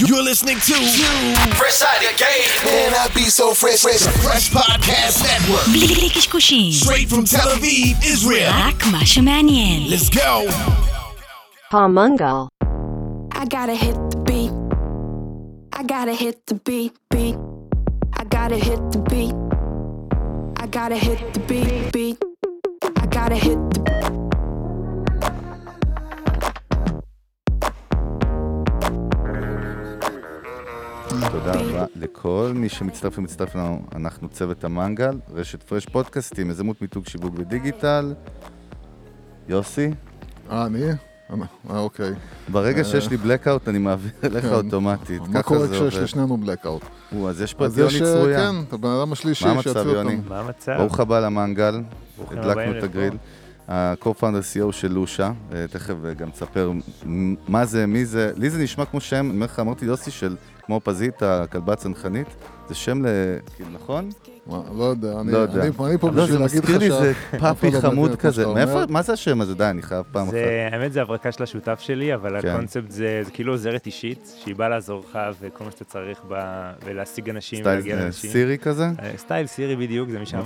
You're listening to Fresh Out of Game. Man, I be so fresh podcast network. Bli-li-li-ki-sh-kushin. Straight from Tel Aviv, Israel. רק מה שמעניין. Let's go. Pomongol. I gotta hit the beat. I gotta hit the beat. I gotta hit the beat. I gotta hit the beat. I gotta hit the beat. תודה רבה לכל מי שמצטרף ומצטרף לנו. אנחנו צוות המנגל, רשת פרש פודקאסטים, יזמות מיתוג שיווק ודיגיטל. יוסי? אני? אוקיי. ברגע שיש לי בלאקאוט אני מעביר אליך אוטומטית. מה קורה כשיש לשנינו בלאקאוט? אז יש פה את יוני צרויה. כן, אתה בן אדם השלישי שיצאו אותנו. מה המצב? ברוך הבא למנגל, הדלקנו את הגריל. ה-co-founder CEO של לושה, תכף גם תספר מה זה, מי זה, לי זה נשמע כמו שם, אני אומר לך, אמרתי יוסי של כמו פזית, הכלבה הצנחנית, זה שם נכון? לא יודע, אני פה בשביל להגיד לך שם. זה פאפי חמוד כזה, מה זה השם הזה? די, אני חייב פעם אחת. האמת זה הברקה של השותף שלי, אבל הקונספט זה כאילו עוזרת אישית, שהיא באה לעזור לך וכל מה שאתה צריך ולהשיג אנשים ולהגיע לאנשים. סטייל סירי כזה? סטייל סירי בדיוק, זה משם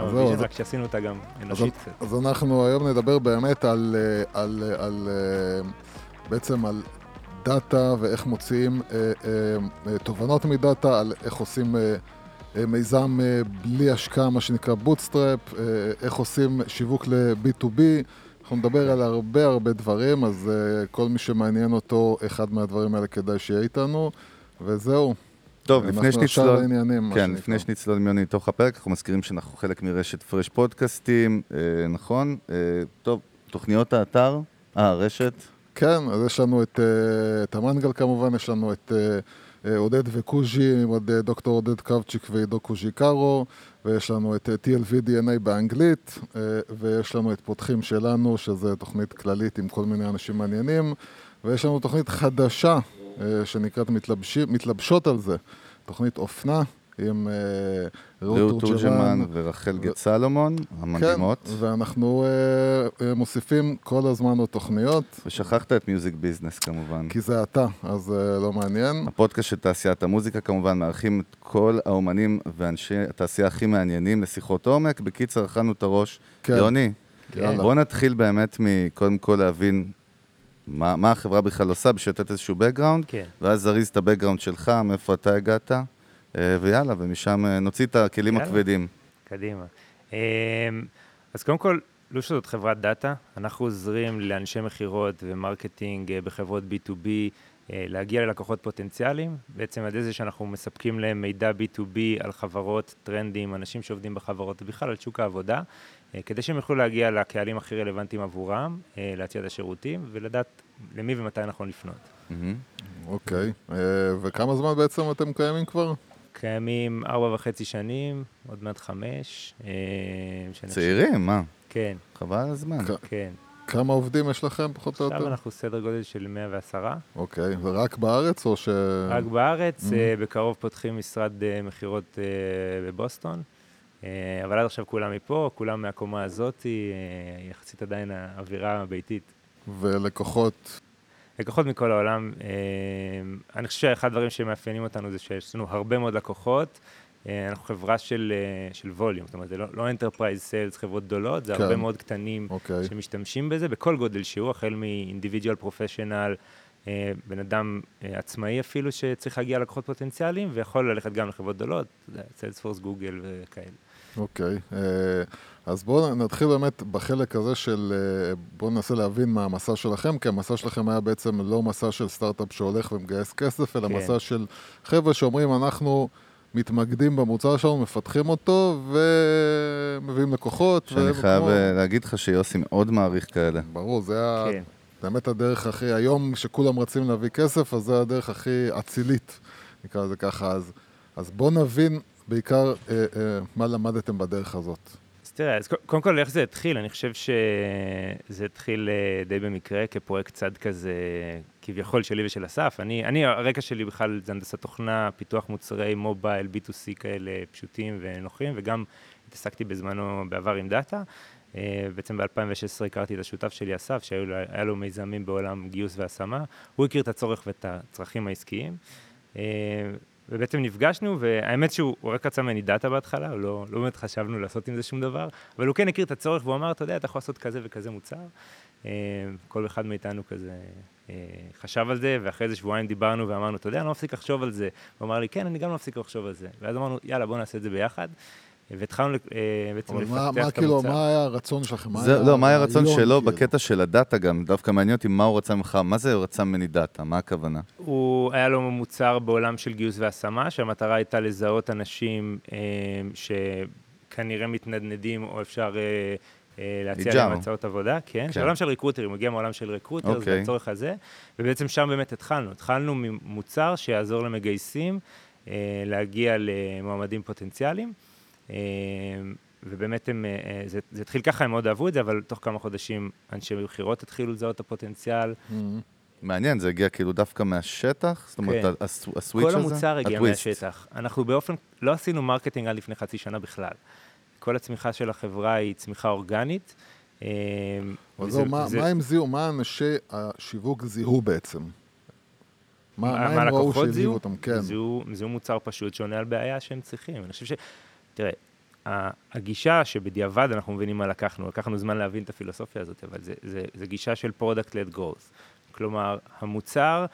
הוויז'ן, רק שעשינו אותה גם אנושית. אז אנחנו היום נדבר באמת על בעצם על דאטה ואיך מוציאים תובנות מדאטה, על איך עושים מיזם בלי השקעה, מה שנקרא בוטסטראפ, איך עושים שיווק ל-B2B. אנחנו נדבר על הרבה דברים, אז כל מי שמעניין אותו, אחד מהדברים האלה כדאי שיהיה איתנו, וזהו. טוב, לפני שנצלול מיוני לתוך הפרק, אנחנו מזכירים שאנחנו חלק מרשת פרש פודקאסטים, נכון? טוב, תוכניות האתר, הרשת. כן, אז יש לנו את המנגל כמובן, יש לנו את עודד וקוז'י, דוקטור עודד קווצ'יק ועידו קוז'י קארו, ויש לנו את TLV DNA באנגלית, ויש לנו את פותחים שלנו, שזה תוכנית כללית עם כל מיני אנשים מעניינים, ויש לנו תוכנית חדשה, שנקראת מתלבשות על זה, תוכנית אופנה, עם ראוט אורג'מן ורחל גצלומון, המנגימות. כן, ואנחנו מוסיפים כל הזמן עוד תוכניות. ושכחת את מיוזיק ביזנס כמובן. כי זה אתה, אז לא מעניין. הפודקאסט של תעשיית המוזיקה כמובן, מארחים את כל האומנים ואנשי התעשייה הכי מעניינים לשיחות עומק. בקיצר, הכנו את הראש. כן. יוני, בוא נתחיל באמת מקודם כל להבין מה החברה בכלל עושה, בשביל לתת איזשהו בקגראונד, ואז זריז את הבקגראונד שלך, מאיפה אתה הגעת. ויאללה, ומשם נוציא את הכלים הכבדים. קדימה. אז קודם כל, לושה זאת חברת דאטה, אנחנו עוזרים לאנשי מכירות ומרקטינג בחברות B2B, להגיע ללקוחות פוטנציאליים, בעצם עד איזה שאנחנו מספקים להם מידע B2B על חברות, טרנדים, אנשים שעובדים בחברות, בכלל על שוק העבודה, כדי שהם יוכלו להגיע לקהלים הכי רלוונטיים עבורם, להציע את השירותים, ולדעת למי ומתי אנחנו לפנות. אוקיי, וכמה זמן בעצם אתם קיימים כבר? קיימים 4.5 שנים, עוד מעט 5. צעירים, מה? כן. חבל הזמן. כן. כמה עובדים יש לכם פחות או יותר? עכשיו אנחנו סדר גודל של 110. אוקיי, ורק בארץ או ש... רק בארץ, בקרוב פותחים משרד מחירות בבוסטון, אבל עד עכשיו כולם מפה, כולם מהקומה הזאת, יחסית עדיין האווירה הביתית. ולקוחות? לקוחות מכל העולם. אני חושב שאחד הדברים שמאפיינים אותנו זה שיש לנו הרבה מאוד לקוחות. אנחנו חברה של ווליום, זאת אומרת, זה לא אנטרפרייז סיילס, חברות גדולות, זה הרבה מאוד קטנים שמשתמשים בזה, בכל גודל שהוא, החל מאינדיבידואל פרופשיונל, בן אדם עצמאי אפילו שצריך להגיע לקוחות פוטנציאליים, ויכול ללכת גם לחברות גדולות, SalesForce, גוגל וכאלה. אוקיי, אז בואו נתחיל באמת בחלק הזה של, בואו ננסה להבין מה המסע שלכם, כי המסע שלכם היה בעצם לא מסע של סטארט-אפ שהולך ומגייס כסף, אלא מסע של חבר'ה שאומרים, אנחנו מתמקדים במוצר שלנו, מפתחים אותו, ומביאים לקוחות. שאני חייב להגיד לך שיוסי מאוד מעריך כאלה. ברור, זה היה באמת הדרך הכי, היום שכולם רצים להביא כסף, אז זה הדרך הכי אצילית, נקרא לזה ככה. אז בואו נבין בעיקר מה למדתם בדרך הזאת. אז תראה, אז קודם כל איך זה התחיל, אני חושב שזה התחיל די במקרה כפרויקט צד כזה כביכול שלי ושל אסף. אני הרקע שלי בכלל זה הנדסת תוכנה, פיתוח מוצרי מובייל, B2C כאלה פשוטים ונוחים, וגם התעסקתי בזמנו בעבר עם דאטה, בעצם ב-2016 הכרתי את השותף שלי, אסף, שהיה לו מיזמים בעולם גיוס והשמה, הוא הכיר את הצורך ואת הצרכים העסקיים, ובעצם נפגשנו, והאמת שהוא רק רצה ממני דאטה בהתחלה, לא באמת חשבנו לעשות עם זה שום דבר, אבל הוא כן הכיר את הצורך, והוא אמר, אתה יודע, אתה יכול לעשות כזה וכזה מוצר, כל אחד מאיתנו כזה חשב על זה, ואחרי זה שבועיים דיברנו ואמרנו, אתה יודע, אני לא מפסיק לחשוב על זה, הוא אמר לי, כן, אני גם לא מפסיק לחשוב על זה, ואז אמרנו, יאללה, בוא נעשה את זה ביחד, והתחלנו בעצם לפתח את המוצר. מה היה הרצון שלכם? לא, מה היה הרצון שלו בקטע של הדאטה גם? דווקא מעניין אותי מה הוא רצה ממך, מה זה רצה ממני דאטה? מה הכוונה? הוא היה לו מוצר בעולם של גיוס והשמה, שהמטרה הייתה לזהות אנשים שכנראה מתנדנדים או אפשר להציע להם הצעות עבודה, כן. של עולם של ריקרוטרים, הגיע מעולם של ריקרוטר, זה הצורך הזה, ובעצם שם באמת התחלנו. התחלנו ממוצר שיעזור למגייסים להגיע למועמדים פוטנציאליים, ובאמת זה התחיל ככה, הם מאוד אהבו את זה, אבל תוך כמה חודשים אנשי בחירות התחילו לזהות את הפוטנציאל. מעניין, זה הגיע כאילו דווקא מהשטח? זאת אומרת, הסוויץ' הזה? כל המוצר הגיע מהשטח. אנחנו באופן, לא עשינו מרקטינג עד לפני חצי שנה בכלל. כל הצמיחה של החברה היא צמיחה אורגנית. מה הם זיהו? מה אנשי השיווק זיהו בעצם? מה הם ראו שהביאו אותם? זיהו מוצר פשוט שעונה על בעיה שהם צריכים. אני חושב ש... תראה, הגישה שבדיעבד אנחנו מבינים מה לקחנו זמן להבין את הפילוסופיה הזאת, אבל זה גישה של product-led growth. כלומר, המוצר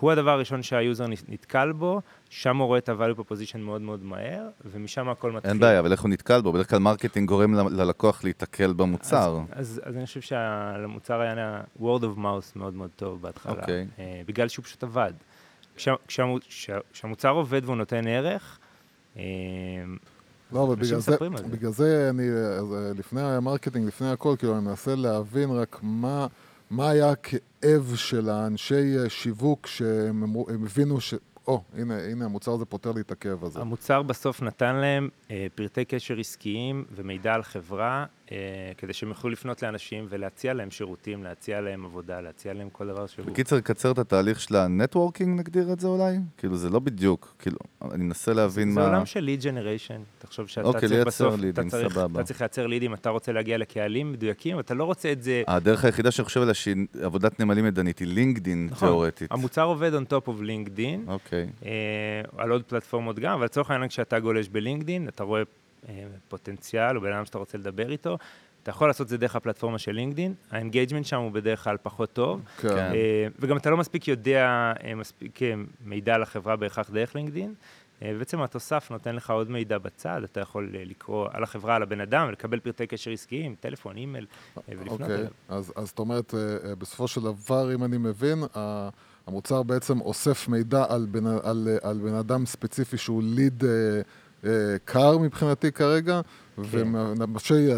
הוא הדבר הראשון שהיוזר נתקל בו, שם הוא רואה את ה-value proposition מאוד מאוד מהר, ומשם הכל מתחיל. אין בעיה, אבל איך הוא נתקל בו? בדרך כלל מרקטינג גורם ללקוח להתקל במוצר. אז אני חושב שהמוצר היה word of mouth מאוד מאוד טוב בהתחלה, בגלל שהוא פשוט עבד. כשהמוצר עובד והוא נותן ערך, לא, אבל בגלל זה אני, לפני המרקטינג, לפני הכל, כאילו אני מנסה להבין רק מה היה הכאב של האנשי שיווק שהם הבינו ש... הנה המוצר הזה פותר לי את הכאב הזה. המוצר בסוף נתן להם פרטי קשר עסקיים ומידע על חברה, כדי שהם יוכלו לפנות לאנשים ולהציע להם שירותים, להציע להם עבודה, להציע להם כל דבר שהוא. בקיצר, קצר את התהליך של הנטוורקינג, נגדיר את זה אולי? כאילו, זה לא בדיוק, כאילו, אני מנסה להבין מה... זה עולם של ליד ג'נריישן. תחשוב שאתה צריך בסוף, אתה צריך לייצר לידים, אתה רוצה להגיע לקהלים מדויקים, אתה לא רוצה את זה... הדרך היחידה שאני חושב עליה שהיא עבודת נמלים ידנית, היא לינקדין תיאורטית. המוצר עובד on top of LinkedIn, על עוד פלטפורמות גם, אבל צורך העניין כשאתה גולש בלינקדין, אתה רואה פוטנציאל, או בין אדם שאתה רוצה לדבר איתו, אתה יכול לעשות את זה דרך הפלטפורמה של לינקדין, האנגייג'מנט שם הוא בדרך כלל פחות טוב, וגם אתה לא מספיק יודע, מספיק מידע לחברה בהכרח דרך לינקדין, ובעצם התוסף נותן לך עוד מידע בצד, אתה יכול לקרוא על החברה, על הבן אדם, ולקבל פרטי קשר עסקיים, טלפון, אימייל, ולפנות אליו. אז זאת אומרת, בסופו של דבר, אם אני מבין, המוצר בעצם אוסף מידע על בן אדם ספציפי שהוא ליד קר מבחינתי כרגע, ומאפשר לי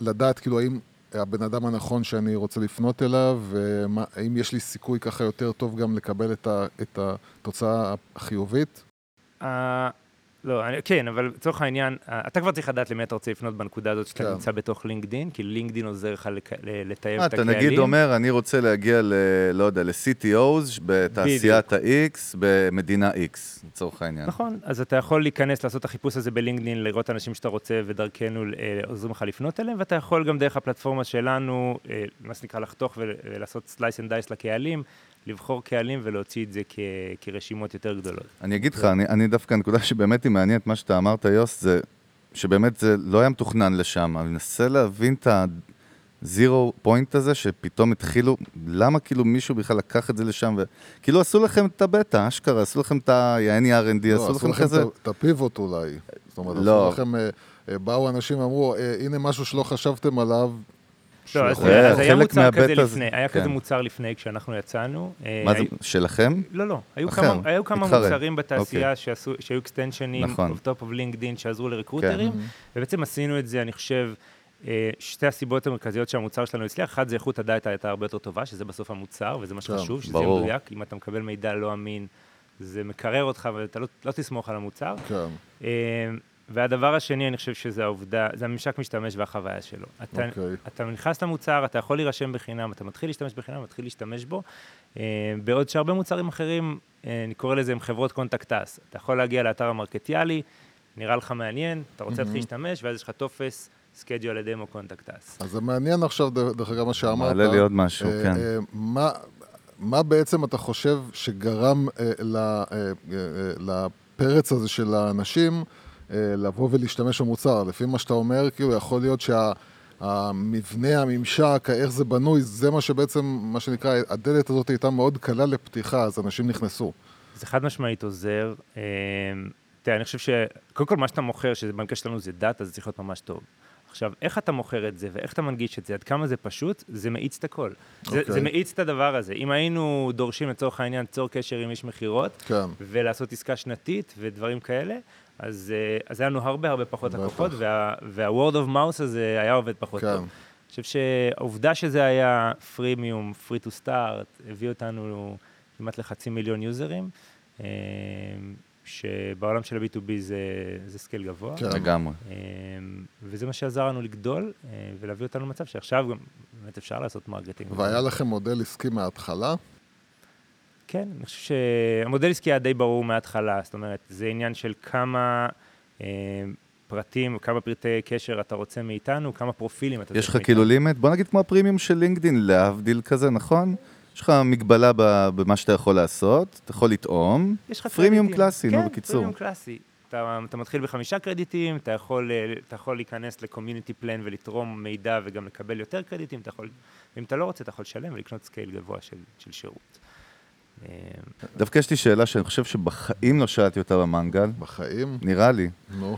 לדעת כאילו האם הבן אדם הנכון שאני רוצה לפנות אליו, והאם יש לי סיכוי ככה יותר טוב גם לקבל את התוצאה החיובית? לא, כן, אבל צורך העניין, אתה כבר צריך לדעת למי אתה רוצה לפנות בנקודה הזאת שאתה נמצא בתוך לינקדין, כי לינקדין עוזר לך לטייב את הקהלים. אתה נגיד אומר, אני רוצה להגיע לא יודע, ל-CTOs בתעשיית ה-X, במדינה X, צורך העניין. נכון, אז אתה יכול להיכנס, לעשות את החיפוש הזה בלינקדין, לראות אנשים שאתה רוצה ודרכנו עוזרים לך לפנות אליהם, ואתה יכול גם דרך הפלטפורמה שלנו, מה שנקרא לחתוך ולעשות סלייס אנד דייס לקהלים, לבחור קהלים ולהוציא את זה כרשימות יותר גדולות. אני אגיד לך, אני דווקא הנקודה שבאמת היא מעניינת, מה שאתה אמרת, יוס, זה שבאמת זה לא היה מתוכנן לשם. אני מנסה להבין את הזירו פוינט הזה, שפתאום התחילו, למה כאילו מישהו בכלל לקח את זה לשם, וכאילו עשו לכם את הבטא, אשכרה, עשו לכם את ה-NRND, עשו לכם כזה... את הפיבוט אולי. זאת אומרת, עשו לכם, באו אנשים ואמרו, הנה משהו שלא חשבתם עליו, לא, אז היה מוצר כזה לפני, היה כזה מוצר לפני כשאנחנו יצאנו. מה זה, שלכם? לא, היו כמה מוצרים בתעשייה שהיו אקסטנשנים, of top of LinkedIn, שעזרו לרקרוטרים, ובעצם עשינו את זה, אני חושב, שתי הסיבות המרכזיות שהמוצר שלנו הצליח, אחת זה איכות הדאטה הייתה הרבה יותר טובה, שזה בסוף המוצר, וזה מה שחשוב, שזה מדויק, אם אתה מקבל מידע לא אמין, זה מקרר אותך, ואתה לא תסמוך על המוצר. והדבר השני, אני חושב שזה העובדה, זה הממשק משתמש והחוויה שלו. אתה נכנס למוצר, אתה יכול להירשם בחינם, אתה מתחיל להשתמש בחינם, מתחיל להשתמש בו. בעוד שהרבה מוצרים אחרים, אני קורא לזה עם חברות קונטקטס. אתה יכול להגיע לאתר המרקטיאלי, נראה לך מעניין, אתה רוצה להתחיל להשתמש, ואז יש לך תופס, schedule a demo contact us. אז זה מעניין עכשיו, דרך אגב, מה שאמרת. מעלה לי עוד משהו, כן. מה בעצם אתה חושב שגרם לפרץ הזה של האנשים לבוא ולהשתמש במוצר? לפי מה שאתה אומר, כאילו יכול להיות שהמבנה, הממשק, איך זה בנוי, זה מה שבעצם, מה שנקרא, הדלת הזאת הייתה מאוד קלה לפתיחה, אז אנשים נכנסו. זה חד משמעית עוזר. אני חושב שקודם כל מה שאתה מוכר, שבמקרה שלנו זה דאטה, זה צריך להיות ממש טוב. עכשיו, איך אתה מוכר את זה, ואיך אתה מנגיש את זה, עד כמה זה פשוט, זה מאיץ את הכל. Okay. זה מאיץ את הדבר הזה. אם היינו דורשים לצורך העניין, צור קשר עם איש מחירות, okay. ולעשות עסקה שנתית ודברים כאלה, אז היה לנו הרבה הרבה פחות לקוחות, וה-word of mouth הזה היה עובד פחות okay. טוב. אני חושב שהעובדה שזה היה פרימיום, free to start, הביא אותנו כמעט לחצי מיליון יוזרים, שבעולם של ה-B2B זה סקייל גבוה. לגמרי. וזה מה שעזר לנו לגדול, ולהביא אותנו למצב שעכשיו גם באמת אפשר לעשות מרגטינג. והיה לכם מודל עסקי מההתחלה? כן, אני חושב שהמודל עסקי היה די ברור מההתחלה, זאת אומרת, זה עניין של כמה פרטים, כמה פרטי קשר אתה רוצה מאיתנו, כמה פרופילים אתה רוצה מאיתנו. יש לך כאילו לימט, בוא נגיד כמו הפרימיום של לינקדין, להבדיל כזה, נכון? יש לך מגבלה במה שאתה יכול לעשות, אתה יכול לטעום, פרימיום קלאסי, נו בקיצור. כן, פרימיום קלאסי. אתה מתחיל ב5 קרדיטים, אתה יכול להיכנס לקומיוניטי פלן ולתרום מידע וגם לקבל יותר קרדיטים, אם אתה לא רוצה, אתה יכול לשלם ולקנות סקייל גבוה של שירות. דווקא יש לי שאלה שאני חושב שבחיים לא שאלתי אותה במנגל. בחיים? נראה לי. נו.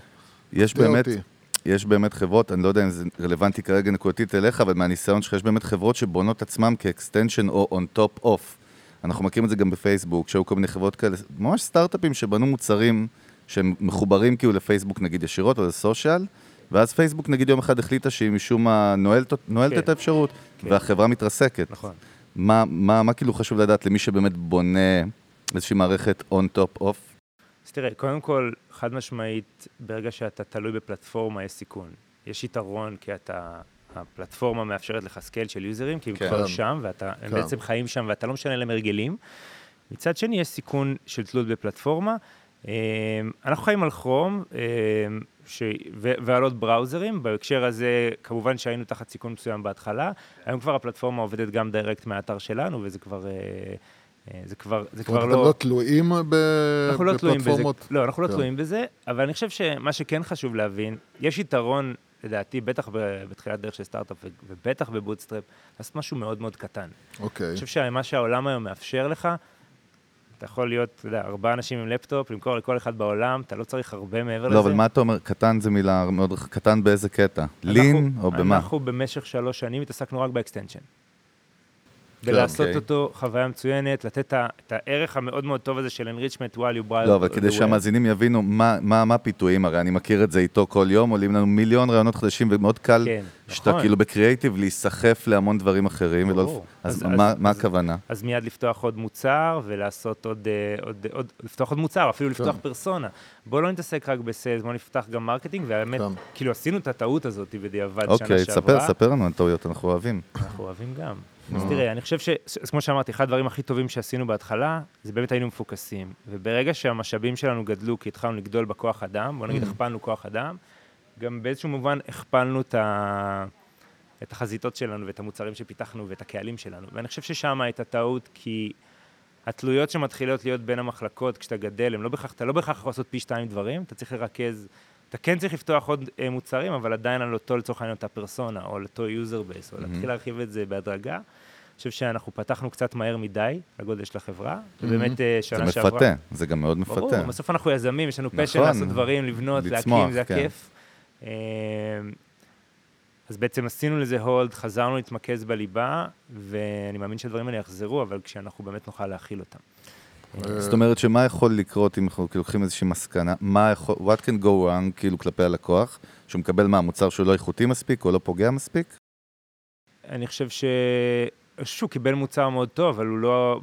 יש באמת חברות, אני לא יודע אם זה רלוונטי כרגע נקודתית אליך, אבל מהניסיון שלך יש באמת חברות שבונות עצמם כ-extension או on top off. אנחנו מכירים את זה גם בפייסבוק, שהיו כל מיני חברות כאלה, ממש סטארט-אפים שבנו מוצרים שהם מחוברים כאילו לפייסבוק נגיד ישירות או לסושיאל, ואז פייסבוק נגיד יום אחד החליטה שהיא משום מה נועלת את האפשרות, והחברה מתרסקת. נכון. מה כאילו חשוב לדעת למי שבאמת בונה איזושהי מערכת on top off? אז תראה, קודם כל, חד משמעית, ברגע שאתה תלוי בפלטפורמה, יש סיכון. יש יתרון, כי הפלטפורמה מאפשרת לך סקייל של יוזרים, כי הם כבר שם, והם בעצם חיים שם, ואתה לא משנה להם הרגלים. מצד שני, יש סיכון של תלות בפלטפורמה. אנחנו חיים על כרום, ועל עוד בראוזרים. בהקשר הזה, כמובן שהיינו תחת סיכון מסוים בהתחלה. היום כבר הפלטפורמה עובדת גם דיירקט מהאתר שלנו, וזה כבר... זה כבר לא... לא תלויים בפלטפורמות? לא, אנחנו לא תלויים בזה, אבל אני חושב שמה שכן חשוב להבין, יש יתרון, לדעתי, בטח בתחילת דרך של סטארט-אפ ובטח בבוטסטראפ, לעשות משהו מאוד מאוד קטן. אני חושב שמה שהעולם היום מאפשר לך, אתה יכול להיות 4 אנשים עם לפטופ, למכור לכל אחד בעולם, אתה לא צריך הרבה מעבר לזה. לא, אבל מה אתה אומר? קטן זה מילה מאוד... קטן באיזה קטע? לין או במה? אנחנו במשך 3 שנים התעסקנו רק באקסטנשן. ולעשות אותו חוויה מצוינת, לתת את הערך המאוד מאוד טוב הזה של enrichment value. לא, אבל כדי שהמאזינים יבינו מה פיתויים, הרי אני מכיר את זה איתו כל יום, עולים לנו מיליון רעיונות חדשים, ומאוד קל שאתה כאילו בקריאיטיב להיסחף להמון דברים אחרים, אז מה הכוונה? אז מיד לפתוח עוד מוצר, ולעשות עוד מוצר, אפילו לפתוח פרסונה. בוא לא נתעסק רק בסיילס, בוא נפתח גם מרקטינג, והאמת, כאילו עשינו את הטעות הזאת בדיעבד שנה שעברה. אוקיי, ספר לנו על טעויות, אנחנו אוהבים. אנחנו אוהבים גם. אז תראה, אני חושב שכמו שאמרתי, אחד הדברים הכי טובים שעשינו בהתחלה, זה באמת היינו מפוקסים. וברגע שהמשאבים שלנו גדלו, כי התחלנו לגדול בכוח אדם, בוא נגיד, הכפלנו כוח אדם, גם באיזשהו מובן הכפלנו את החזיתות שלנו, ואת המוצרים שפיתחנו, ואת הקהלים שלנו. ואני חושב ששם הייתה טעות, כי התלויות שמתחילות להיות בין המחלקות, כשאתה גדל, אתה לא בהכרח יכול לעשות פי 2 דברים, אתה צריך לרכז... אתה כן צריך לפתוח עוד מוצרים, אבל עדיין על אותו לצורך העניין אותה פרסונה, או לאותו יוזר בייס, או להתחיל להרחיב את זה בהדרגה. אני חושב שאנחנו פתחנו קצת מהר מדי, לגודל של החברה, ובאמת שנה שעברה... זה מפתה, זה גם מאוד מפתה. ברור, בסוף אנחנו יזמים, יש לנו פשן לעשות דברים, לבנות, להקים, זה הכיף. אז בעצם עשינו לזה הולד, חזרנו להתמקז בליבה, ואני מאמין שהדברים האלה יחזרו, אבל כשאנחנו באמת נוכל להכיל אותם. זאת אומרת שמה יכול לקרות אם אנחנו לוקחים איזושהי מסקנה, what can go wrong כאילו כלפי הלקוח, שהוא מקבל מהמוצר שהוא לא איכותי מספיק או לא פוגע מספיק? אני חושב שהוא קיבל מוצר מאוד טוב, אבל הוא לא,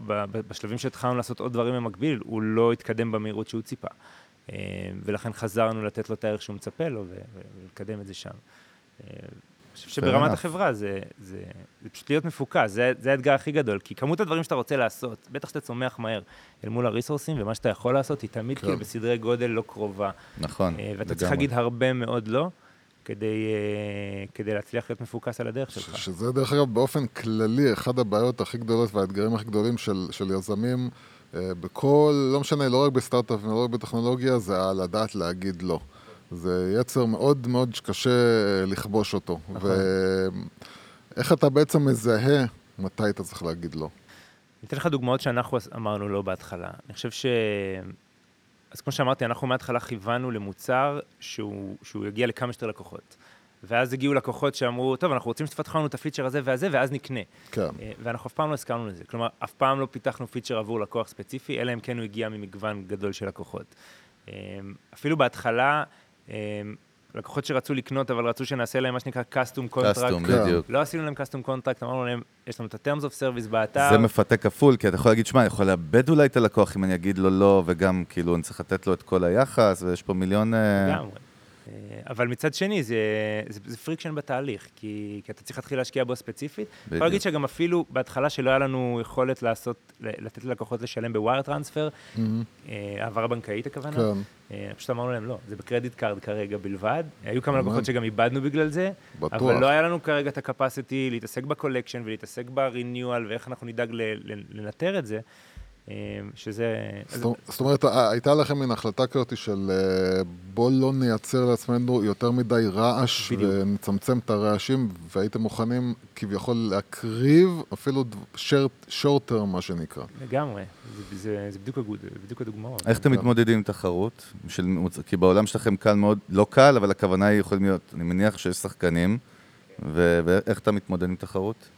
בשלבים שהתחלנו לעשות עוד דברים במקביל, הוא לא התקדם במהירות שהוא ציפה. ולכן חזרנו לתת לו את הערך שהוא מצפה לו ולקדם את זה שם. אני חושב שברמת החברה זה פשוט להיות מפוקס, זה האתגר הכי גדול, כי כמות הדברים שאתה רוצה לעשות, בטח שאתה צומח מהר אל מול הריסורסים, ומה שאתה יכול לעשות היא תמיד כאילו בסדרי גודל לא קרובה. נכון. ואתה צריך להגיד הרבה מאוד לא, כדי להצליח להיות מפוקס על הדרך שלך. שזה דרך אגב באופן כללי, אחד הבעיות הכי גדולות והאתגרים הכי גדולים של יזמים, בכל, לא משנה, לא רק בסטארט-אפ, לא רק בטכנולוגיה, זה לדעת להגיד לא. זה יצר מאוד מאוד קשה לכבוש אותו. ואיך אתה בעצם מזהה מתי אתה צריך להגיד לא? אני אתן לך דוגמאות שאנחנו אמרנו לא בהתחלה. אני חושב אז כמו שאמרתי, אנחנו מההתחלה כיוונו למוצר שהוא יגיע לכמה שיותר לקוחות. ואז הגיעו לקוחות שאמרו, טוב, אנחנו רוצים שתפתחו לנו את הפיצ'ר הזה והזה, ואז נקנה. כן. ואנחנו אף פעם לא הסכמנו לזה. כלומר, אף פעם לא פיתחנו פיצ'ר עבור לקוח ספציפי, אלא אם כן הוא הגיע ממגוון גדול של לקוחות. אפילו בהתחלה, לקוחות שרצו לקנות, אבל רצו שנעשה להם מה שנקרא קאסטום קונטרקט. לא עשינו להם קאסטום קונטרקט, אמרנו להם, יש לנו את הטרמס אוף סרוויס באתר. זה מפתה כפול, כי אתה יכול להגיד, שמע, אני יכול לאבד אולי את הלקוח אם אני אגיד לו לא, וגם כאילו אני צריך לתת לו את כל היחס, ויש פה מיליון... לגמרי. אבל מצד שני, זה פריקשן בתהליך, כי אתה צריך להתחיל להשקיע בו ספציפית. אני יכול להגיד שגם אפילו בהתחלה שלא היה לנו יכולת לתת ללקוחות לשלם בווייר טרנספר, העברה בנקאית הכוונה. פשוט אמרנו להם, לא, זה בקרדיט קארד כרגע בלבד. היו כמה לקוחות שגם איבדנו בגלל זה, אבל לא היה לנו כרגע את הקפסיטי להתעסק בקולקשן ולהתעסק בריניואל, ואיך אנחנו נדאג לנטר את זה. זאת אומרת, הייתה לכם מן החלטה כזאת של בוא לא נייצר לעצמנו יותר מדי רעש ונצמצם את הרעשים, והייתם מוכנים כביכול להקריב אפילו שורטר מה שנקרא. לגמרי, זה בדיוק הדוגמאות. איך אתם מתמודדים עם תחרות? כי בעולם שלכם קל מאוד, לא קל, אבל הכוונה היא יכולים להיות, אני מניח שיש שחקנים, ואיך אתה מתמודד עם תחרות?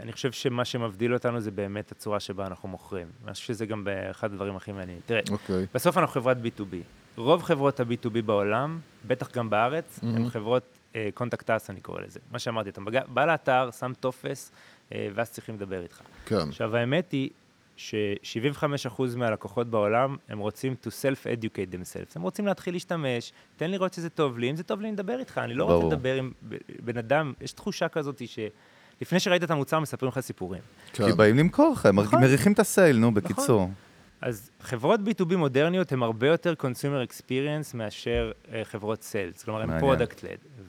אני חושב שמה שמבדיל אותנו זה באמת הצורה שבה אנחנו מוכרים. אני חושב שזה גם באחד הדברים הכי מעניינים. תראה, בסוף אנחנו חברת B2B. רוב חברות ה-B2B בעולם, בטח גם בארץ, הן חברות קונטקט אס, אני קורא לזה. מה שאמרתי, אתה בא לאתר, שם טופס, ואז צריכים לדבר איתך. עכשיו, האמת היא ש-75% מהלקוחות בעולם, הם רוצים to self-educate themselves. הם רוצים להתחיל להשתמש, תן לראות שזה טוב לי. אם זה טוב לי, נדבר איתך. אני לא רוצה לדבר עם בן אדם. יש תחושה כזאת לפני שראית את המוצר, מספרים לך סיפורים. כי באים למכור לך, הם מריחים את הסייל, נו, בקיצור. אז חברות B2B מודרניות הן הרבה יותר consumer experience מאשר חברות sales, כלומר, הן product led.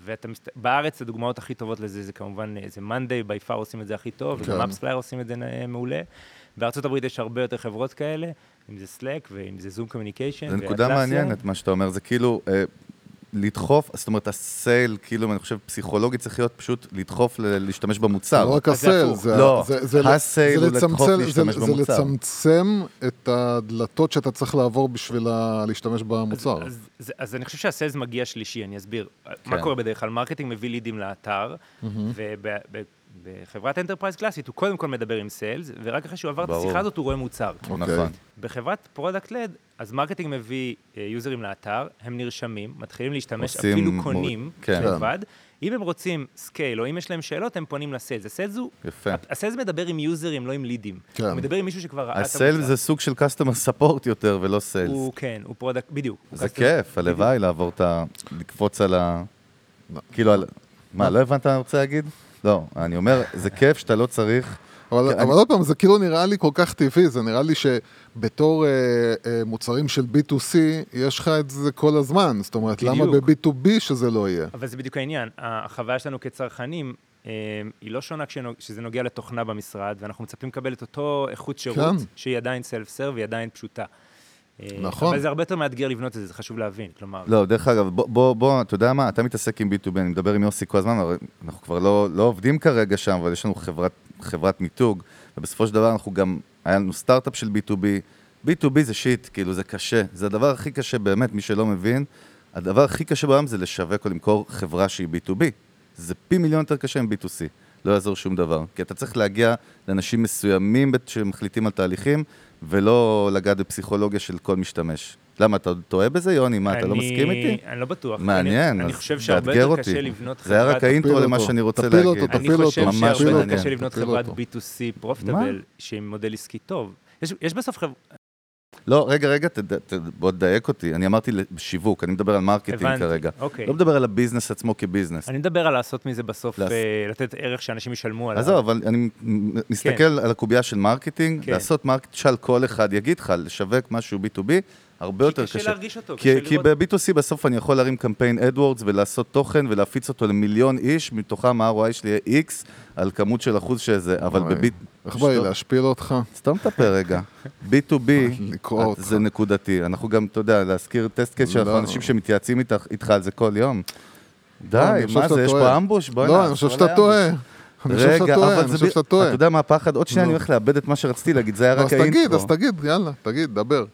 בארץ הדוגמאות הכי טובות לזה, זה כמובן, זה Monday, by far עושים את זה הכי טוב, וגם AppsFlyer עושים את זה מעולה. בארצות הברית יש הרבה יותר חברות כאלה, אם זה Slack ואם זה Zoom Communication. זה נקודה מעניינת, מה שאתה אומר, זה כאילו... לדחוף, זאת אומרת, הסייל, כאילו, אני חושב, פסיכולוגי צריך להיות פשוט לדחוף להשתמש במוצר. לא רק הסייל, זה לצמצם את הדלתות שאתה צריך לעבור בשביל להשתמש במוצר. אז אני חושב שהסייל זה מגיע שלישי, אני אסביר. מה קורה בדרך כלל? מרקטינג מביא לידים לאתר, בחברת אנטרפרייז קלאסית, הוא קודם כל מדבר עם סיילס, ורק אחרי שהוא עבר את השיחה הזאת, הוא רואה מוצר. נכון. בחברת פרודקט לד, אז מרקטינג מביא יוזרים לאתר, הם נרשמים, מתחילים להשתמש, אפילו קונים, לבד. אם הם רוצים סקייל, או אם יש להם שאלות, הם פונים לסיילס. הסיילס מדבר עם יוזרים, לא עם לידים. הוא מדבר עם מישהו שכבר ראה את המוצר. הסיילס זה סוג של קסטומר ספורט יותר, ולא סיילס. הוא כן, הוא פרודקט, בדיוק. זה כיף, הלוואי לעבור את ה... לקפוץ על ה... כאילו על... מה, לא הבנת מה אני רוצה להגיד? לא, אני אומר, זה כיף שאתה לא צריך... אבל עוד פעם, זה כאילו נראה לי כל כך טבעי, זה נראה לי שבתור מוצרים של B2C, יש לך את זה כל הזמן, זאת אומרת, למה ב-B2B שזה לא יהיה? אבל זה בדיוק העניין, החוויה שלנו כצרכנים, היא לא שונה כשזה נוגע לתוכנה במשרד, ואנחנו מצפים לקבל את אותו איכות שירות, שהיא עדיין self-serve, והיא עדיין פשוטה. נכון. אבל זה הרבה יותר מאתגר לבנות את זה, זה חשוב להבין, כלומר... לא, דרך אגב, בוא, אתה יודע מה, אתה מתעסק עם B2B, אני מדבר עם יוסי כל הזמן, אנחנו כבר לא עובדים כרגע שם, אבל יש לנו חברת מיתוג, ובסופו של דבר אנחנו גם, היה לנו סטארט-אפ של B2B, B2B זה שיט, כאילו זה קשה, זה הדבר הכי קשה באמת, מי שלא מבין, הדבר הכי קשה בעולם זה לשווק או למכור חברה שהיא B2B, זה פי מיליון יותר קשה עם B2C. לא יעזור שום דבר, כי אתה צריך להגיע לאנשים מסוימים שמחליטים על תהליכים, ולא לגעת בפסיכולוגיה של כל משתמש. למה, אתה טועה בזה, יוני? מה, אתה לא מסכים איתי? אני לא בטוח. מעניין, אז תאתגר אותי. זה היה רק האינטרו למה שאני רוצה להגיד. אני חושב שהרבה יותר קשה לבנות חברת B2C פרופיטבל, שהיא מודל עסקי טוב. יש בסוף חברה... לא, רגע, בוא תדייק אותי. אני אמרתי בשיווק, אני מדבר על מרקטינג כרגע. לא מדבר על הביזנס עצמו כביזנס. אני מדבר על לעשות מזה בסוף, לתת ערך שאנשים ישלמו עליו. אז זהו, אבל אני מסתכל על הקוביה של מרקטינג, לעשות מרקטינג של כל אחד, יגיד לך, לשווק משהו B2B, הרבה יותר קשה. כי קשה להרגיש אותו. כי ב-B2C בסוף אני יכול להרים קמפיין AdWords ולעשות תוכן ולהפיץ אותו למיליון איש, מתוכם ה-ROI שלי יהיה X על כמות של אחוז שזה, אבל ב-B2C... איך בא לי להשפיל אותך? סתם תפה רגע. B2B זה נקודתי. אנחנו גם, אתה יודע, להזכיר טסט קייס של אנשים שמתייעצים איתך על זה כל יום. די, מה זה? יש פה אמבוש? לא, אני חושב שאתה טועה. רגע, אבל זה... אתה יודע מה הפחד? עוד שנייה אני הולך לאבד את מה שרציתי להגיד, זה היה רק האינטרו. אז תגיד, יאללה, תגיד, דבר.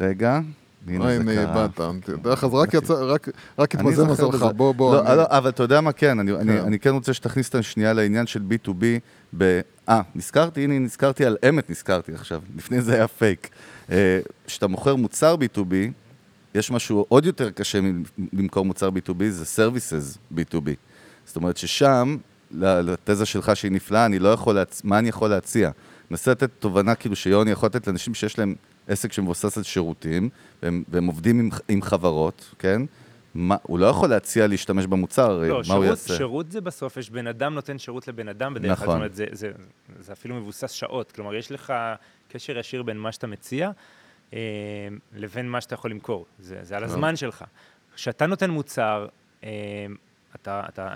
רגע, הנה זה קרה. אז רק התמזם עזרך, בוא. אבל אתה יודע מה, כן, אני כן רוצה שתכניס את השנייה לעניין של B2B, נזכרתי, הנה נזכרתי על אמת נזכרתי עכשיו, לפני זה היה פייק. כשאתה מוכר מוצר B2B, יש משהו עוד יותר קשה למכור מוצר B2B, זה services B2B. זאת אומרת ששם... לתזה שלך שהיא נפלאה, מה אני יכול להציע? נסה לתת תובנה כאילו שיוני יכול לתת לאנשים שיש להם עסק שמבוסס על שירותים, והם עובדים עם חברות, כן? הוא לא יכול להציע להשתמש במוצר, מה הוא יעשה? שירות זה בסוף, יש בן אדם נותן שירות לבן אדם, בדרך כלל, זאת אומרת, זה אפילו מבוסס שעות, כלומר, יש לך קשר ישיר בין מה שאתה מציע, לבין מה שאתה יכול למכור, זה על הזמן שלך. כשאתה נותן מוצר,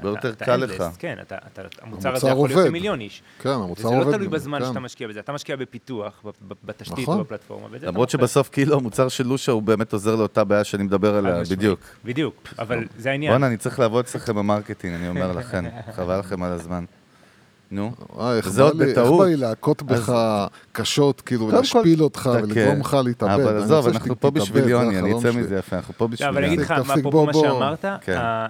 ביותר קל לך. כן, המוצר הזה יכול להיות מיליון איש. כן, המוצר עובד. זה לא תלוי בזמן שאתה משקיע בזה, אתה משקיע בפיתוח, בתשתית ובפלטפורמה. למרות שבסוף כאילו המוצר של לושה הוא באמת עוזר לאותה בעיה שאני מדבר עליה, בדיוק. בדיוק, אבל זה העניין. בואנה, אני צריך לעבוד אצלכם במרקטינג, אני אומר לכם, חבל לכם על הזמן. נו, זה עוד בטעות. איך בא לי להקות בך קשות, כאילו להשפיל אותך ולגרום לך להתאבד. אבל עזוב, אנחנו פה בשביל יוני, אני אצא מזה יפה, אנחנו פה בשביל יוני. אבל אני אגיד לך, מה שאמרת,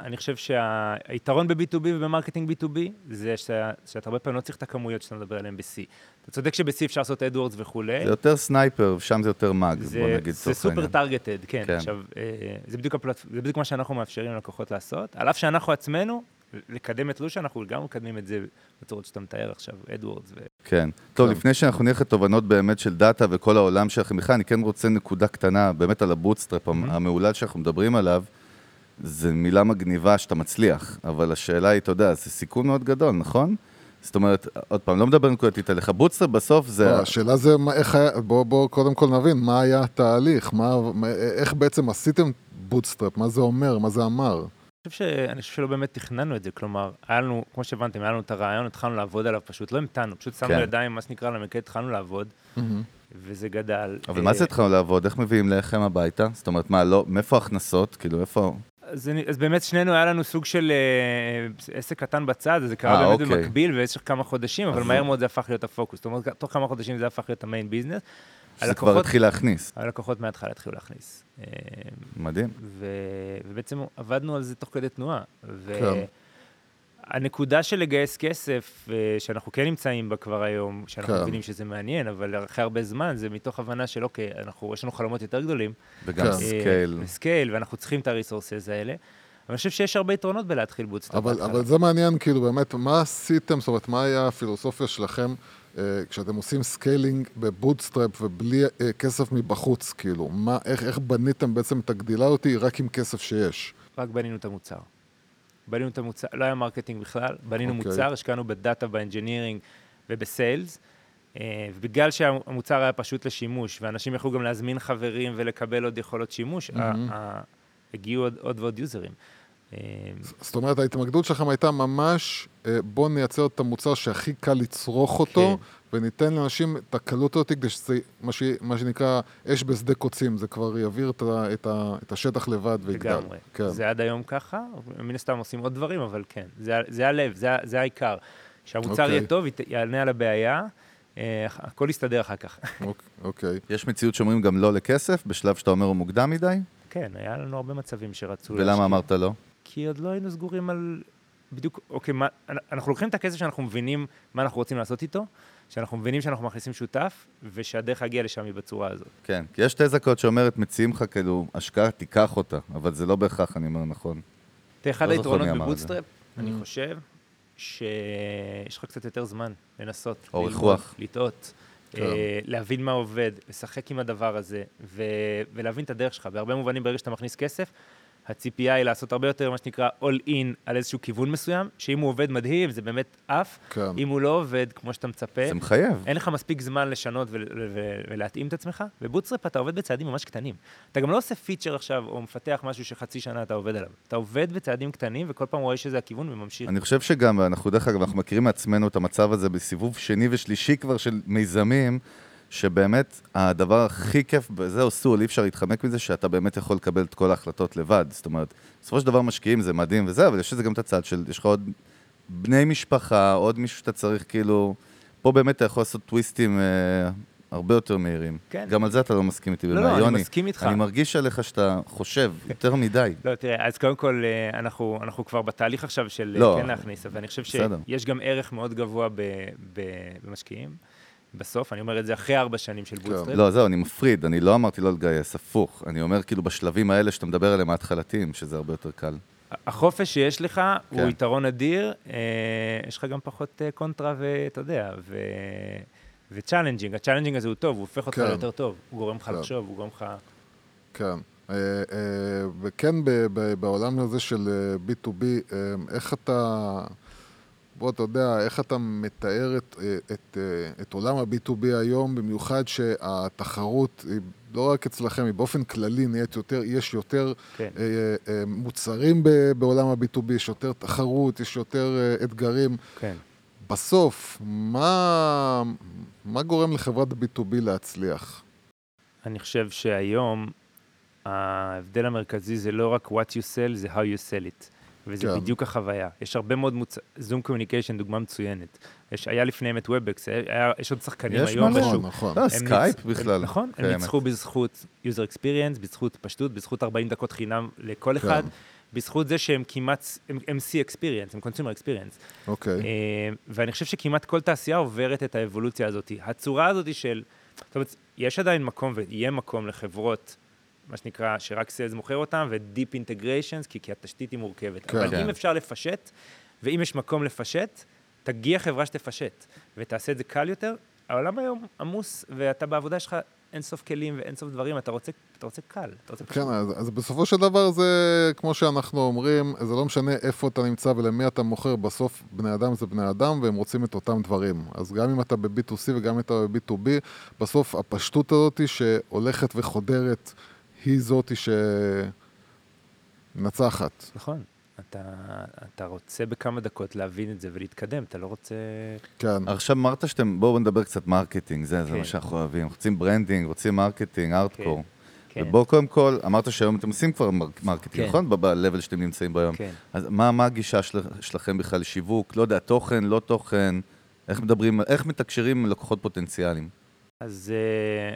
אני חושב שהיתרון ב-B2B ובמרקטינג B2B, זה שאתה הרבה פעמים לא צריך את הכמויות שאתה מדבר עליהן ב-C. אתה צודק שב-C אפשר לעשות AdWords וכולי. זה יותר סנייפר, ושם זה יותר מאג, בוא נגיד. זה סופר טרגטד, כן. זה בדיוק מה שאנחנו מאפשרים ללקוחות לעשות, על אף שאנחנו עצמנו לקדם את לושה, אנחנו גם מקדמים את זה בצורות שאתה מתאר עכשיו, אדוורדס. כן. טוב, לפני שאנחנו נלך לתובנות באמת של דאטה וכל העולם שלכם, בכלל, אני כן רוצה נקודה קטנה, באמת על הבוטסטראפ המעולל שאנחנו מדברים עליו, זה מילה מגניבה שאתה מצליח, אבל השאלה היא, אתה יודע, זה סיכון מאוד גדול, נכון? זאת אומרת, עוד פעם, לא מדבר נקודתית עליך, בוטסטראפ בסוף זה... השאלה זה, בואו קודם כל נבין, מה היה התהליך, איך בעצם עשיתם בוטסטראפ, מה זה אומר, מה זה אמר? אני חושב שלא באמת תכננו את זה, כלומר, כמו שהבנתם, היה לנו את הרעיון, התחלנו לעבוד עליו פשוט, לא המתנו, פשוט שמנו ידיים, מה שנקרא למקד, התחלנו לעבוד, וזה גדל. אבל מה זה התחלנו לעבוד? איך מביאים לכם הביתה? זאת אומרת, מה, לא, מאיפה הכנסות? כאילו, איפה... אז באמת שנינו היה לנו סוג של עסק קטן בצד, זה קרה באמת במקביל, ובמשך כמה חודשים, אבל מהר מאוד זה הפך להיות הפוקוס, זאת אומרת, תוך כמה חודשים זה הפך להיות המיין ביזנס, שזה כבר התחיל להכניס. הלקוחות מההתחלה התחילו להכניס. מדהים. ובעצם עבדנו על זה תוך כדי תנועה. והנקודה של לגייס כסף, שאנחנו כן נמצאים בה כבר היום, שאנחנו מבינים שזה מעניין, אבל אחרי הרבה זמן, זה מתוך הבנה של, אוקיי, יש לנו חלומות יותר גדולים. וגם סקייל. סקייל, ואנחנו צריכים את הריסורסס האלה. אני חושב שיש הרבה יתרונות בלהתחיל בוטסטראפ. אבל זה מעניין, כאילו, באמת, מה עשיתם, זאת אומרת, מה היה הפילוסופיה שלכם כשאתם עושים סקיילינג בבוטסטראפ ובלי כסף מבחוץ, כאילו, איך בניתם בעצם את הגדילה אותי רק עם כסף שיש? רק בנינו את המוצר. בנינו את המוצר, לא היה מרקטינג בכלל, בנינו מוצר, השקענו בדאטה, באנג'ינירינג ובסיילס, ובגלל שהמוצר היה פשוט לשימוש, ואנשים יכלו גם להזמין חברים ולקבל עוד יכולות שימוש, הגיעו עוד ועוד יוזרים. זאת אומרת, ההתמקדות שלכם הייתה ממש, בוא נייצר את המוצר שהכי קל לצרוך אותו, וניתן לאנשים את הקלות אותי, כדי שזה מה שנקרא אש בשדה קוצים, זה כבר יעביר את השטח לבד ויגדל. זה עד היום ככה, מן הסתם עושים עוד דברים, אבל כן, זה הלב, זה העיקר. כשהמוצר יהיה טוב, יענה על הבעיה, הכל יסתדר אחר כך. יש מציאות שאומרים גם לא לכסף, בשלב שאתה אומר הוא מוקדם מדי? כן, היה לנו הרבה מצבים שרצו... ולמה אמרת לא? כי עוד לא היינו סגורים על... בדיוק, אוקיי, אנחנו לוקחים את הכסף שאנחנו מבינים מה אנחנו רוצים לעשות איתו, שאנחנו מבינים שאנחנו מכניסים שותף, ושהדרך הגיעה לשם היא בצורה הזאת. כן, כי יש תזקות שאומרת, מציעים לך כאילו, השקעה תיקח אותה, אבל זה לא בהכרח, אני אומר, נכון. אתה אחד היתרונות בבוטסטראפ, אני חושב, שיש לך קצת יותר זמן לנסות. אורך רוח. לטעות. להבין מה עובד, לשחק עם הדבר הזה, ולהבין את הדרך שלך. בהרבה מובנים, ברגע שאתה מכניס כסף, הציפייה היא לעשות הרבה יותר, מה שנקרא, all in על איזשהו כיוון מסוים, שאם הוא עובד מדהים, זה באמת אף, אם הוא לא עובד כמו שאתה מצפה, זה מחייב. אין לך מספיק זמן לשנות ולהתאים את עצמך, ובוטסטראפ אתה עובד בצעדים ממש קטנים. אתה גם לא עושה פיצ'ר עכשיו, או מפתח משהו שחצי שנה אתה עובד עליו. אתה עובד בצעדים קטנים, וכל פעם רואה שזה הכיוון וממשיך. אני חושב שגם, אנחנו דרך אגב, אנחנו מכירים מעצמנו את המצב הזה בסיבוב שני ושלישי כבר של מיזמים, שבאמת הדבר הכי כיף בזה עושו, אי אפשר להתחמק מזה, שאתה באמת יכול לקבל את כל ההחלטות לבד. זאת אומרת, בסופו של דבר משקיעים, זה מדהים וזה, אבל יש לזה גם את הצד של, יש לך עוד בני משפחה, עוד מישהו שאתה צריך כאילו, פה באמת אתה יכול לעשות טוויסטים הרבה יותר מהירים. כן. גם על זה אתה לא מסכים איתי. לא, יוני, אני מסכים איתך. אני מרגיש עליך שאתה חושב יותר מדי. לא, תראה, אז קודם כל, אנחנו כבר בתהליך עכשיו של כן להכניס, אבל אני חושב שיש גם ערך מאוד גבוה במשקיעים. בסוף, אני אומר את זה אחרי 4 שנים של בוטסטראפ. לא, זהו, אני מפריד, אני לא אמרתי לא לגייס, הפוך. אני אומר כאילו בשלבים האלה שאתה מדבר עליהם ההתחלתיים, שזה הרבה יותר קל. החופש שיש לך הוא יתרון אדיר, יש לך גם פחות קונטרה ואתה יודע, וצ'אלנג'ינג, הצ'אלנג'ינג הזה הוא טוב, הוא הופך אותך ליותר טוב, הוא גורם לך לחשוב, הוא גורם לך... כן, וכן בעולם הזה של B2B, איך אתה... בוא, אתה יודע, איך אתה מתאר את עולם ה-B2B היום, במיוחד שהתחרות, לא רק אצלכם, היא באופן כללי נהיית יותר, יש יותר מוצרים בעולם ה-B2B, יש יותר תחרות, יש יותר אתגרים. כן. בסוף, מה גורם לחברת ה-B2B להצליח? אני חושב שהיום ההבדל המרכזי זה לא רק what you sell, זה how you sell it. וזה בדיוק החוויה. יש הרבה מאוד Zoom Communication, דוגמה מצוינת. היה לפניהם את WebEx, יש עוד שחקנים היום. יש נכון, נכון. סקייפ בכלל. נכון, הם ניצחו בזכות user experience, בזכות פשטות, בזכות 40 דקות חינם לכל אחד, בזכות זה שהם כמעט, הם C experience, הם consumer experience. אוקיי. ואני חושב שכמעט כל תעשייה עוברת את האבולוציה הזאת. הצורה הזאת של, זאת אומרת, יש עדיין מקום ויהיה מקום לחברות, מה שנקרא, שרק סלס מוכר אותם, ודיפ אינטגריישנס, כי התשתית היא מורכבת. אבל אם אפשר לפשט, ואם יש מקום לפשט, תגיע חברה שתפשט, ותעשה את זה קל יותר. העולם היום עמוס, ואתה בעבודה שלך אין סוף כלים ואין סוף דברים, אתה רוצה קל. כן, אז בסופו של דבר זה, כמו שאנחנו אומרים, זה לא משנה איפה אתה נמצא ולמי אתה מוכר, בסוף בני אדם זה בני אדם, והם רוצים את אותם דברים. אז גם אם אתה ב-B2C וגם אם אתה ב-B2B, בסוף הפשטות הזאת שהולכת וחודרת היא זאתי שנצחת. נכון. אתה רוצה בכמה דקות להבין את זה ולהתקדם, אתה לא רוצה... כן. עכשיו אמרת שאתם, בואו נדבר קצת מרקטינג, זה מה שאנחנו אוהבים. רוצים ברנדינג, רוצים מרקטינג, ארטקור. ובואו קודם כל, אמרת שהיום אתם עושים כבר מרקטינג, נכון? בלבל שאתם נמצאים ביום. אז מה הגישה שלכם בכלל לשיווק? לא יודע, תוכן, לא תוכן, איך מדברים, איך מתקשרים לקוחות פוטנציאליים? אז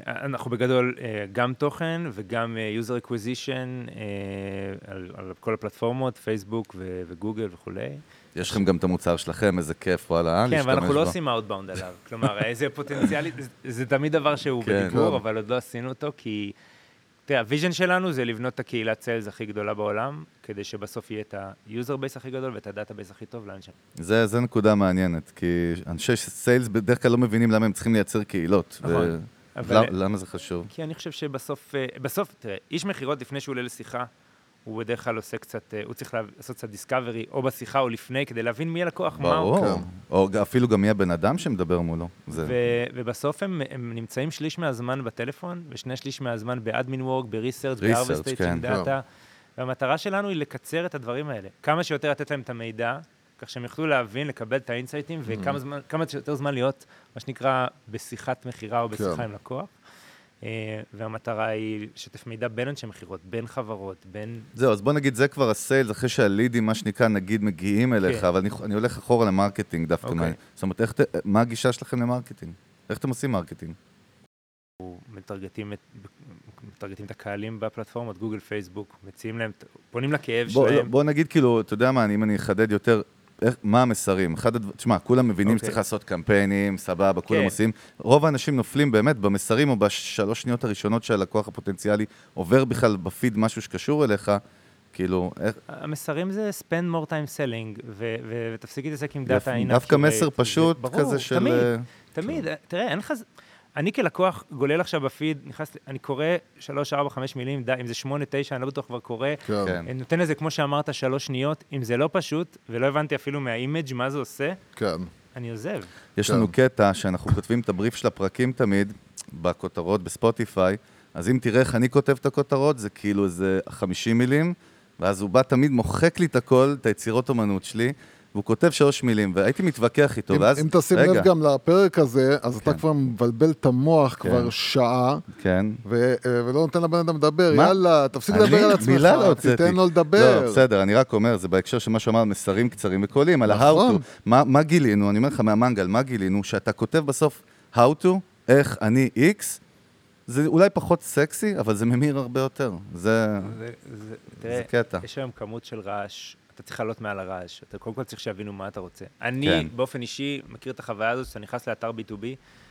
אנחנו בגדול גם תוכן וגם user acquisition על כל הפלטפורמות, פייסבוק וגוגל וכולי. יש לכם גם את המוצר שלכם, איזה כיף, וואלה, להשתמש בו. כן, אבל אנחנו לא עושים אאוטבאונד עליו. כלומר, איזה פוטנציאלי, זה תמיד דבר שהוא בדיבור, אבל עוד לא עשינו אותו, כי תראה, הוויז'ן שלנו זה לבנות את הקהילת סיילס הכי גדולה בעולם, כדי שבסוף יהיה את ה-user base הכי גדול ואת הדאטה base הכי טוב לאנשם. זה נקודה מעניינת, כי אנשי סיילס בדרך כלל לא מבינים למה הם צריכים לייצר קהילות. נכון. למה זה חשוב? כי אני חושב שבסוף, תראה, איש מחירות לפני שהוא עולה לשיחה, הוא בדרך כלל עושה קצת, הוא צריך לעשות קצת דיסקאברי, או בשיחה או לפני, כדי להבין מי הלקוח, מה הוא קם. או אפילו גם מי הבן אדם שמדבר מולו. ובסוף הם נמצאים שליש מהזמן בטלפון, ושני שליש מהזמן באדמין וורק, בריסרצ' בהרבסטייג'ינג דאטה. והמטרה שלנו היא לקצר את הדברים האלה. כמה שיותר לתת להם את המידע, כך שהם יוכלו להבין, לקבל את האינסייטים, וכמה יותר זמן להיות, מה שנקרא, בשיחת מחירה או בשיחה עם לקוח. והמטרה היא שתף מידע בין אנשי מחירות, בין חברות, בין... זהו, אז בוא נגיד, זה כבר הסיילס, אחרי שהלידים, מה שנקרא, נגיד, מגיעים אליך, אבל אני הולך אחורה למרקטינג דווקא. זאת אומרת, מה הגישה שלכם למרקטינג? איך אתם עושים מרקטינג? מתרגטים את הקהלים בפלטפורמות, גוגל, פייסבוק, מציעים להם, פונים לכאב שלהם. בוא נגיד, כאילו, אתה יודע מה, אם אני אחדד יותר... מה המסרים? תשמע, כולם מבינים שצריך לעשות קמפיינים, סבבה, כולם עושים. רוב האנשים נופלים באמת במסרים או בשלוש שניות הראשונות שהלקוח הפוטנציאלי עובר בכלל בפיד משהו שקשור אליך, כאילו... המסרים זה spend more time selling, ותפסיקי להתעסק עם דאטה. דווקא מסר פשוט כזה של... ברור, תמיד, תראה, אין לך... אני כלקוח גולל עכשיו בפיד, נכנס, אני קורא 3, 4, 5 מילים, אם זה 8, 9, אני לא בטוח כבר קורא, כן. נותן לזה, כמו שאמרת, 3 שניות, אם זה לא פשוט, ולא הבנתי אפילו מהאימג' מה זה עושה, כן. אני עוזב. יש לנו קטע שאנחנו כותבים את הבריף של הפרקים תמיד, בכותרות, בספוטיפיי, אז אם תראה איך אני כותב את הכותרות, זה כאילו איזה 50 מילים, ואז הוא בא תמיד, מוחק לי את הכל, את היצירות אומנות שלי, והוא כותב 3 מילים, והייתי מתווכח איתו, ואז... אם תשים לב גם לפרק הזה, אז אתה כבר מבלבל את המוח כבר שעה, ולא נותן לבן אדם לדבר, יאללה, תפסיק לדבר על עצמך, תיתן לו לדבר. לא, בסדר, אני רק אומר, זה בהקשר של מה שאמר, מסרים קצרים וקולים, על ה-how to, מה גילינו, אני אומר לך מהמנגל, מה גילינו, שאתה כותב בסוף how to, איך אני X, זה אולי פחות סקסי, אבל זה ממיר הרבה יותר. זה קטע. יש היום כמות של רעש, אתה צריך לעלות מעל הרעש, אתה קודם כל צריך שיבינו מה אתה רוצה. אני באופן אישי מכיר את החוויה הזאת, שאתה נכנס לאתר B2B,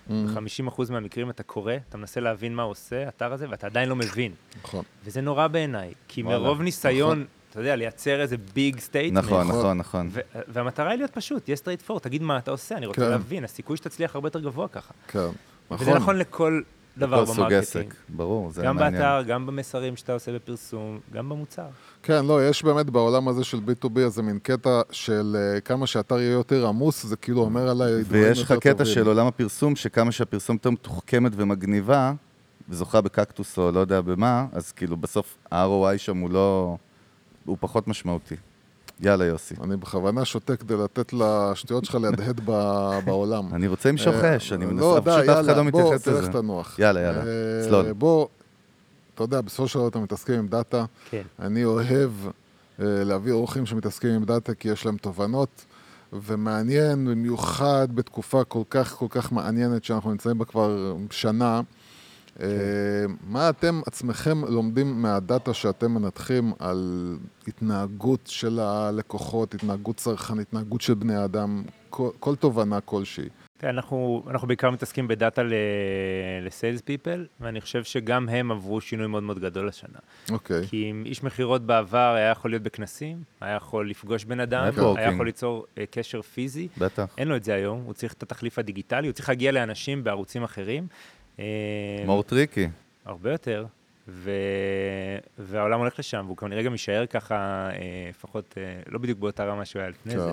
ב-50% מהמקרים אתה קורא, אתה מנסה להבין מה עושה האתר הזה, ואתה עדיין לא מבין. נכון. וזה נורא בעיניי, כי מרוב ניסיון, אתה יודע, לייצר איזה ביג סטייטמנט. נכון, נכון, נכון. והמטרה היא להיות פשוט, תהיה סטרייט פורוורד, תגיד מה אתה עושה, אני רוצה להבין, הסיכוי שתצליח הרבה יותר גבוה ככה. כן. וזה נכון לכל דבר במרקטינג. ברור, זה מעניין. גם באתר, גם במסרים שאתה עושה בפרסום, גם במוצר. כן, לא, יש באמת בעולם הזה של B2B, איזה מין קטע של כמה שאתר יהיה יותר עמוס, זה כאילו אומר עליי... ויש לך קטע של עולם הפרסום, שכמה שהפרסום יותר מתוחכמת ומגניבה, וזוכה בקקטוס או לא יודע במה, אז כאילו בסוף ה-ROI שם הוא לא... הוא פחות משמעותי. יאללה יוסי. אני בכוונה שותק כדי לתת לשטויות שלך להדהד בעולם. אני רוצה עם שוחש, אני מנסה, פשוט אף אחד לא מתייחס לזה. בוא, תלך תנוח. יאללה, יאללה, צלול. בוא, אתה יודע, בסופו של דבר אתה מתעסקים עם דאטה. אני אוהב להביא אורחים שמתעסקים עם דאטה, כי יש להם תובנות, ומעניין, במיוחד בתקופה כל כך, כל כך מעניינת, שאנחנו נמצאים בה כבר שנה, מה אתם עצמכם לומדים מהדאטה שאתם מנתחים על התנהגות של הלקוחות, התנהגות צרכן, התנהגות של בני האדם, כל תובנה כלשהי? אנחנו בעיקר מתעסקים בדאטה לסיילס פיפל, ואני חושב שגם הם עברו שינוי מאוד מאוד גדול השנה. אוקיי. כי אם איש מחירות בעבר היה יכול להיות בכנסים, היה יכול לפגוש בן אדם, היה יכול ליצור קשר פיזי. בטח. אין לו את זה היום, הוא צריך את התחליף הדיגיטלי, הוא צריך להגיע לאנשים בערוצים אחרים. מור טריקי. הרבה יותר, והעולם הולך לשם, והוא כנראה גם יישאר ככה, לפחות, לא בדיוק באותה רמה שהוא היה לפני זה.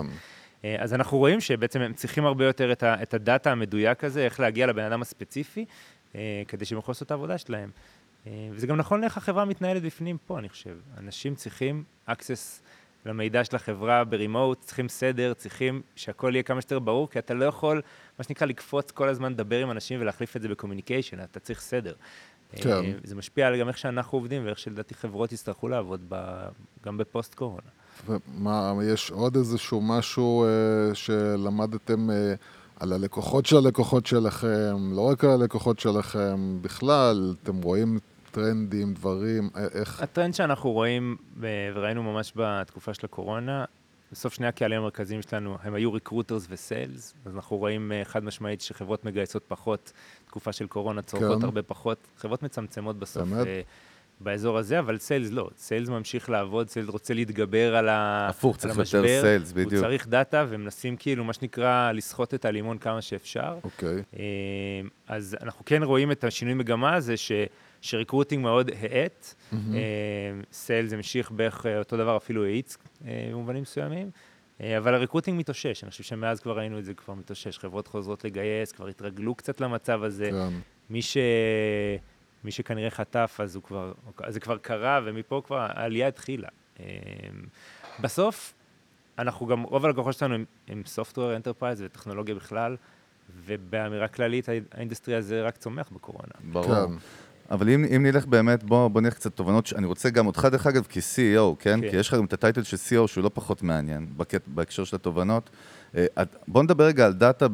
אז אנחנו רואים שבעצם הם צריכים הרבה יותר את הדאטה המדויק הזה, איך להגיע לבן אדם הספציפי, כדי שהם יכולים לעשות את העבודה שלהם. וזה גם נכון לאיך החברה מתנהלת בפנים פה, אני חושב. אנשים צריכים access למידע של החברה ברימוט, צריכים סדר, צריכים שהכל יהיה כמה שיותר ברור, כי אתה לא יכול, מה שנקרא, לקפוץ כל הזמן, לדבר עם אנשים ולהחליף את זה בקומיוניקיישן, אתה צריך סדר. כן. זה משפיע על גם איך שאנחנו עובדים, ואיך שלדעתי חברות יצטרכו לעבוד גם בפוסט קורונה. ומה, יש עוד איזשהו משהו שלמדתם על הלקוחות של הלקוחות שלכם, לא רק על הלקוחות שלכם בכלל, אתם רואים טרנדים, דברים, איך... הטרנד שאנחנו רואים, וראינו ממש בתקופה של הקורונה, בסוף שני הקהלים המרכזיים שלנו, הם היו ריקרוטרס וסיילס, אז אנחנו רואים חד משמעית שחברות מגייסות פחות, תקופה של קורונה צורכות הרבה פחות, חברות מצמצמות בסוף באזור הזה, אבל סיילס לא, סיילס ממשיך לעבוד, סיילס רוצה להתגבר על המשבר, הפוך, צריך יותר סיילס, בדיוק. הוא צריך דאטה, ומנסים כאילו, מה שנקרא, לסחוט את הלימון כמה שאפשר. אוקיי. אז אנחנו כן רואים את השינוי מגמה הזה שריקרוטינג מאוד העט, סיילס המשיך בערך אותו דבר, אפילו העיץ במובנים מסוימים, אבל הריקרוטינג מתאושש, אני חושב שמאז כבר ראינו את זה, כבר מתאושש, חברות חוזרות לגייס, כבר התרגלו קצת למצב הזה, מי שכנראה חטף, אז זה כבר קרה, ומפה כבר העלייה התחילה. בסוף, אנחנו גם, רוב הלקוחות שלנו הם סופטוור, אנטרפרייז וטכנולוגיה בכלל, ובאמירה כללית, האינדסטריה הזה רק צומח בקורונה. ברור. אבל אם נלך באמת, בוא נלך קצת תובנות, אני רוצה גם אותך דרך אגב כ-CEO, כן? כי יש לך גם את הטייטל של CEO שהוא לא פחות מעניין, בהקשר של התובנות. בוא נדבר רגע על דאטה,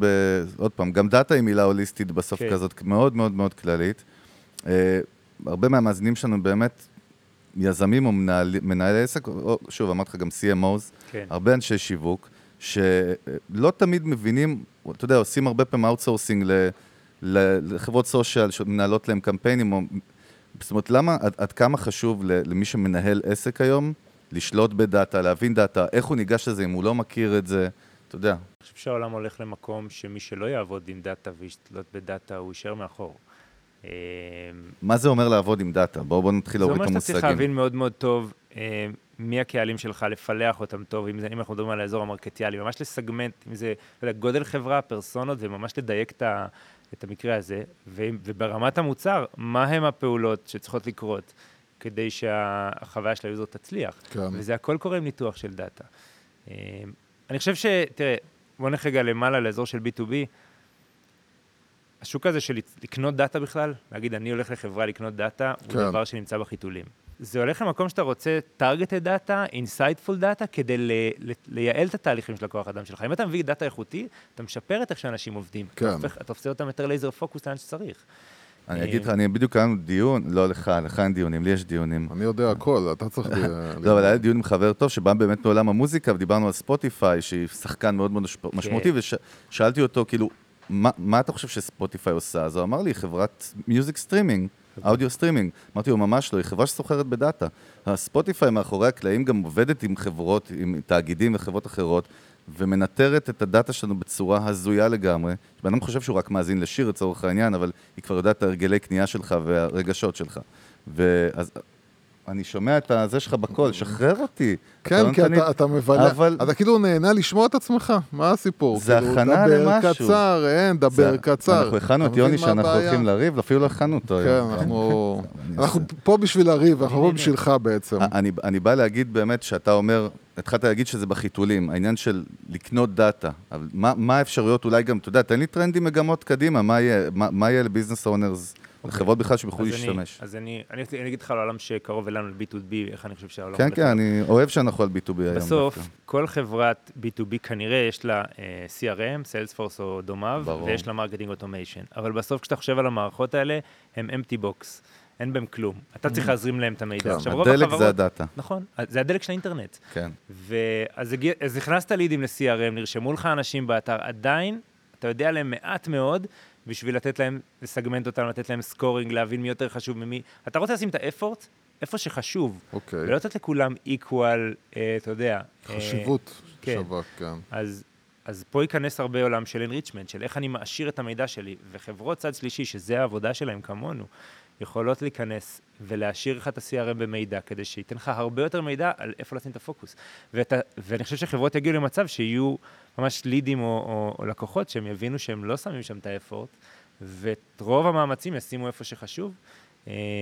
עוד פעם, גם דאטה היא מילה הוליסטית בסוף כזאת, מאוד מאוד מאוד כללית. הרבה מהמאזינים שלנו באמת יזמים או מנהלי עסק, שוב, אמרת לך גם CMOs, הרבה אנשי שיווק, שלא תמיד מבינים, אתה יודע, עושים הרבה פעמים אאוטסורסינג לחברות סושיאל שמנהלות להם קמפיינים, זאת אומרת, למה, עד כמה חשוב למי שמנהל עסק היום, לשלוט בדאטה, להבין דאטה, איך הוא ניגש לזה אם הוא לא מכיר את זה, אתה יודע. אני חושב שהעולם הולך למקום שמי שלא יעבוד עם דאטה וישתלוט בדאטה, הוא יישאר מאחור. מה זה אומר לעבוד עם דאטה? בואו נתחיל להוריד את המושגים. זה אומר שאתה צריך להבין מאוד מאוד טוב מי הקהלים שלך, לפלח אותם טוב, אם אנחנו מדברים על האזור המרקטיאלי, ממש לסגמנט, אם זה גודל חברה, פרסונות, וממש לדייק את המקרה הזה, וברמת המוצר, מה הם הפעולות שצריכות לקרות כדי שהחוויה של היוזר תצליח. וזה הכל קורה עם ניתוח של דאטה. אני חושב תראה, בוא נחגע למעלה לאזור של B2B, השוק הזה של לקנות דאטה בכלל, להגיד אני הולך לחברה לקנות דאטה, הוא דבר שנמצא בחיתולים. זה הולך למקום שאתה רוצה targeted data, insightful data, כדי לייעל את התהליכים של הכוח האדם שלך. אם אתה מביא דאטה איכותי, אתה משפר את איך שאנשים עובדים. אתה עושה אותם יותר לייזר פוקוס לאן שצריך. אני אגיד לך, אני בדיוק כאן דיון, לא לך אין דיונים, לי יש דיונים. אני יודע הכל, אתה צריך... לא, אבל היה דיון עם חבר טוב, שבא באמת מעולם המוזיקה, ודיברנו על ספוטיפיי, שהיא שחקן מאוד מאוד משמעותי, ושאלתי אותו, כאילו, מה אתה חושב שספוטיפיי עושה? אז הוא אמר לי, חברת מיוזיק סטרימינג, אודיו סטרימינג. אמרתי לו, ממש לא, היא חברה שסוחרת בדאטה. הספוטיפיי מאחורי הקלעים גם עובדת עם חברות, עם תאגידים וחברות אחרות, ומנטרת את הדאטה שלנו בצורה הזויה לגמרי. אני חושב שהוא רק מאזין לשיר לצורך העניין, אבל היא כבר יודעת את הרגלי קנייה שלך והרגשות שלך. ואז אני שומע את זה שלך בכל, שחרר אותי. כן, כי אתה מבלה, אתה כאילו נהנה לשמוע את עצמך, מה הסיפור? זה הכנה למשהו. דבר קצר. אנחנו הכנו את יוני שאנחנו הולכים לריב, אפילו לא הכנו אותו. כן, אנחנו פה בשביל לריב, אנחנו פה בשבילך בעצם. אני בא להגיד באמת שאתה אומר, התחלת להגיד שזה בחיתולים, העניין של לקנות דאטה, אבל מה האפשרויות אולי גם, אתה יודע, תן לי טרנדים מגמות קדימה, מה יהיה לביזנס אונרס? לחברות בכלל שבכלל להשתמש. אז אני אגיד לך על העולם שקרוב אלינו ל-B2B, איך אני חושב שהעולם... כן, כן, אני אוהב שאנחנו על B2B היום. בסוף, כל חברת B2B כנראה יש לה CRM, SalesForce או דומיו, ויש לה Marketing Automation. אבל בסוף, כשאתה חושב על המערכות האלה, הם empty box. אין בהם כלום. אתה צריך להזרים להם את המידע. הדלק זה הדאטה. נכון, זה הדלק של האינטרנט. כן. אז הכנסת לידים ל-CRM, נרשמו לך אנשים באתר, עדיין, אתה יודע להם מעט מאוד, בשביל לתת להם, לסגמנט אותם, לתת להם סקורינג, להבין מי יותר חשוב ממי. אתה רוצה לשים את האפורט, איפה שחשוב. אוקיי. ולא לתת לכולם איקואל, אתה יודע. חשיבות שווה כאן. אז פה ייכנס הרבה עולם של אנריצ'מנט, של איך אני מעשיר את המידע שלי, וחברות צד שלישי, שזה העבודה שלהם כמונו, יכולות להיכנס ולהשאיר לך את ה-CRM במידע, כדי שייתן לך הרבה יותר מידע על איפה לשים את הפוקוס. ואני חושב שחברות יגיעו למצב שיהיו ממש לידים או לקוחות שהם יבינו שהם לא שמים שם את האפורט, ורוב המאמצים ישימו איפה שחשוב,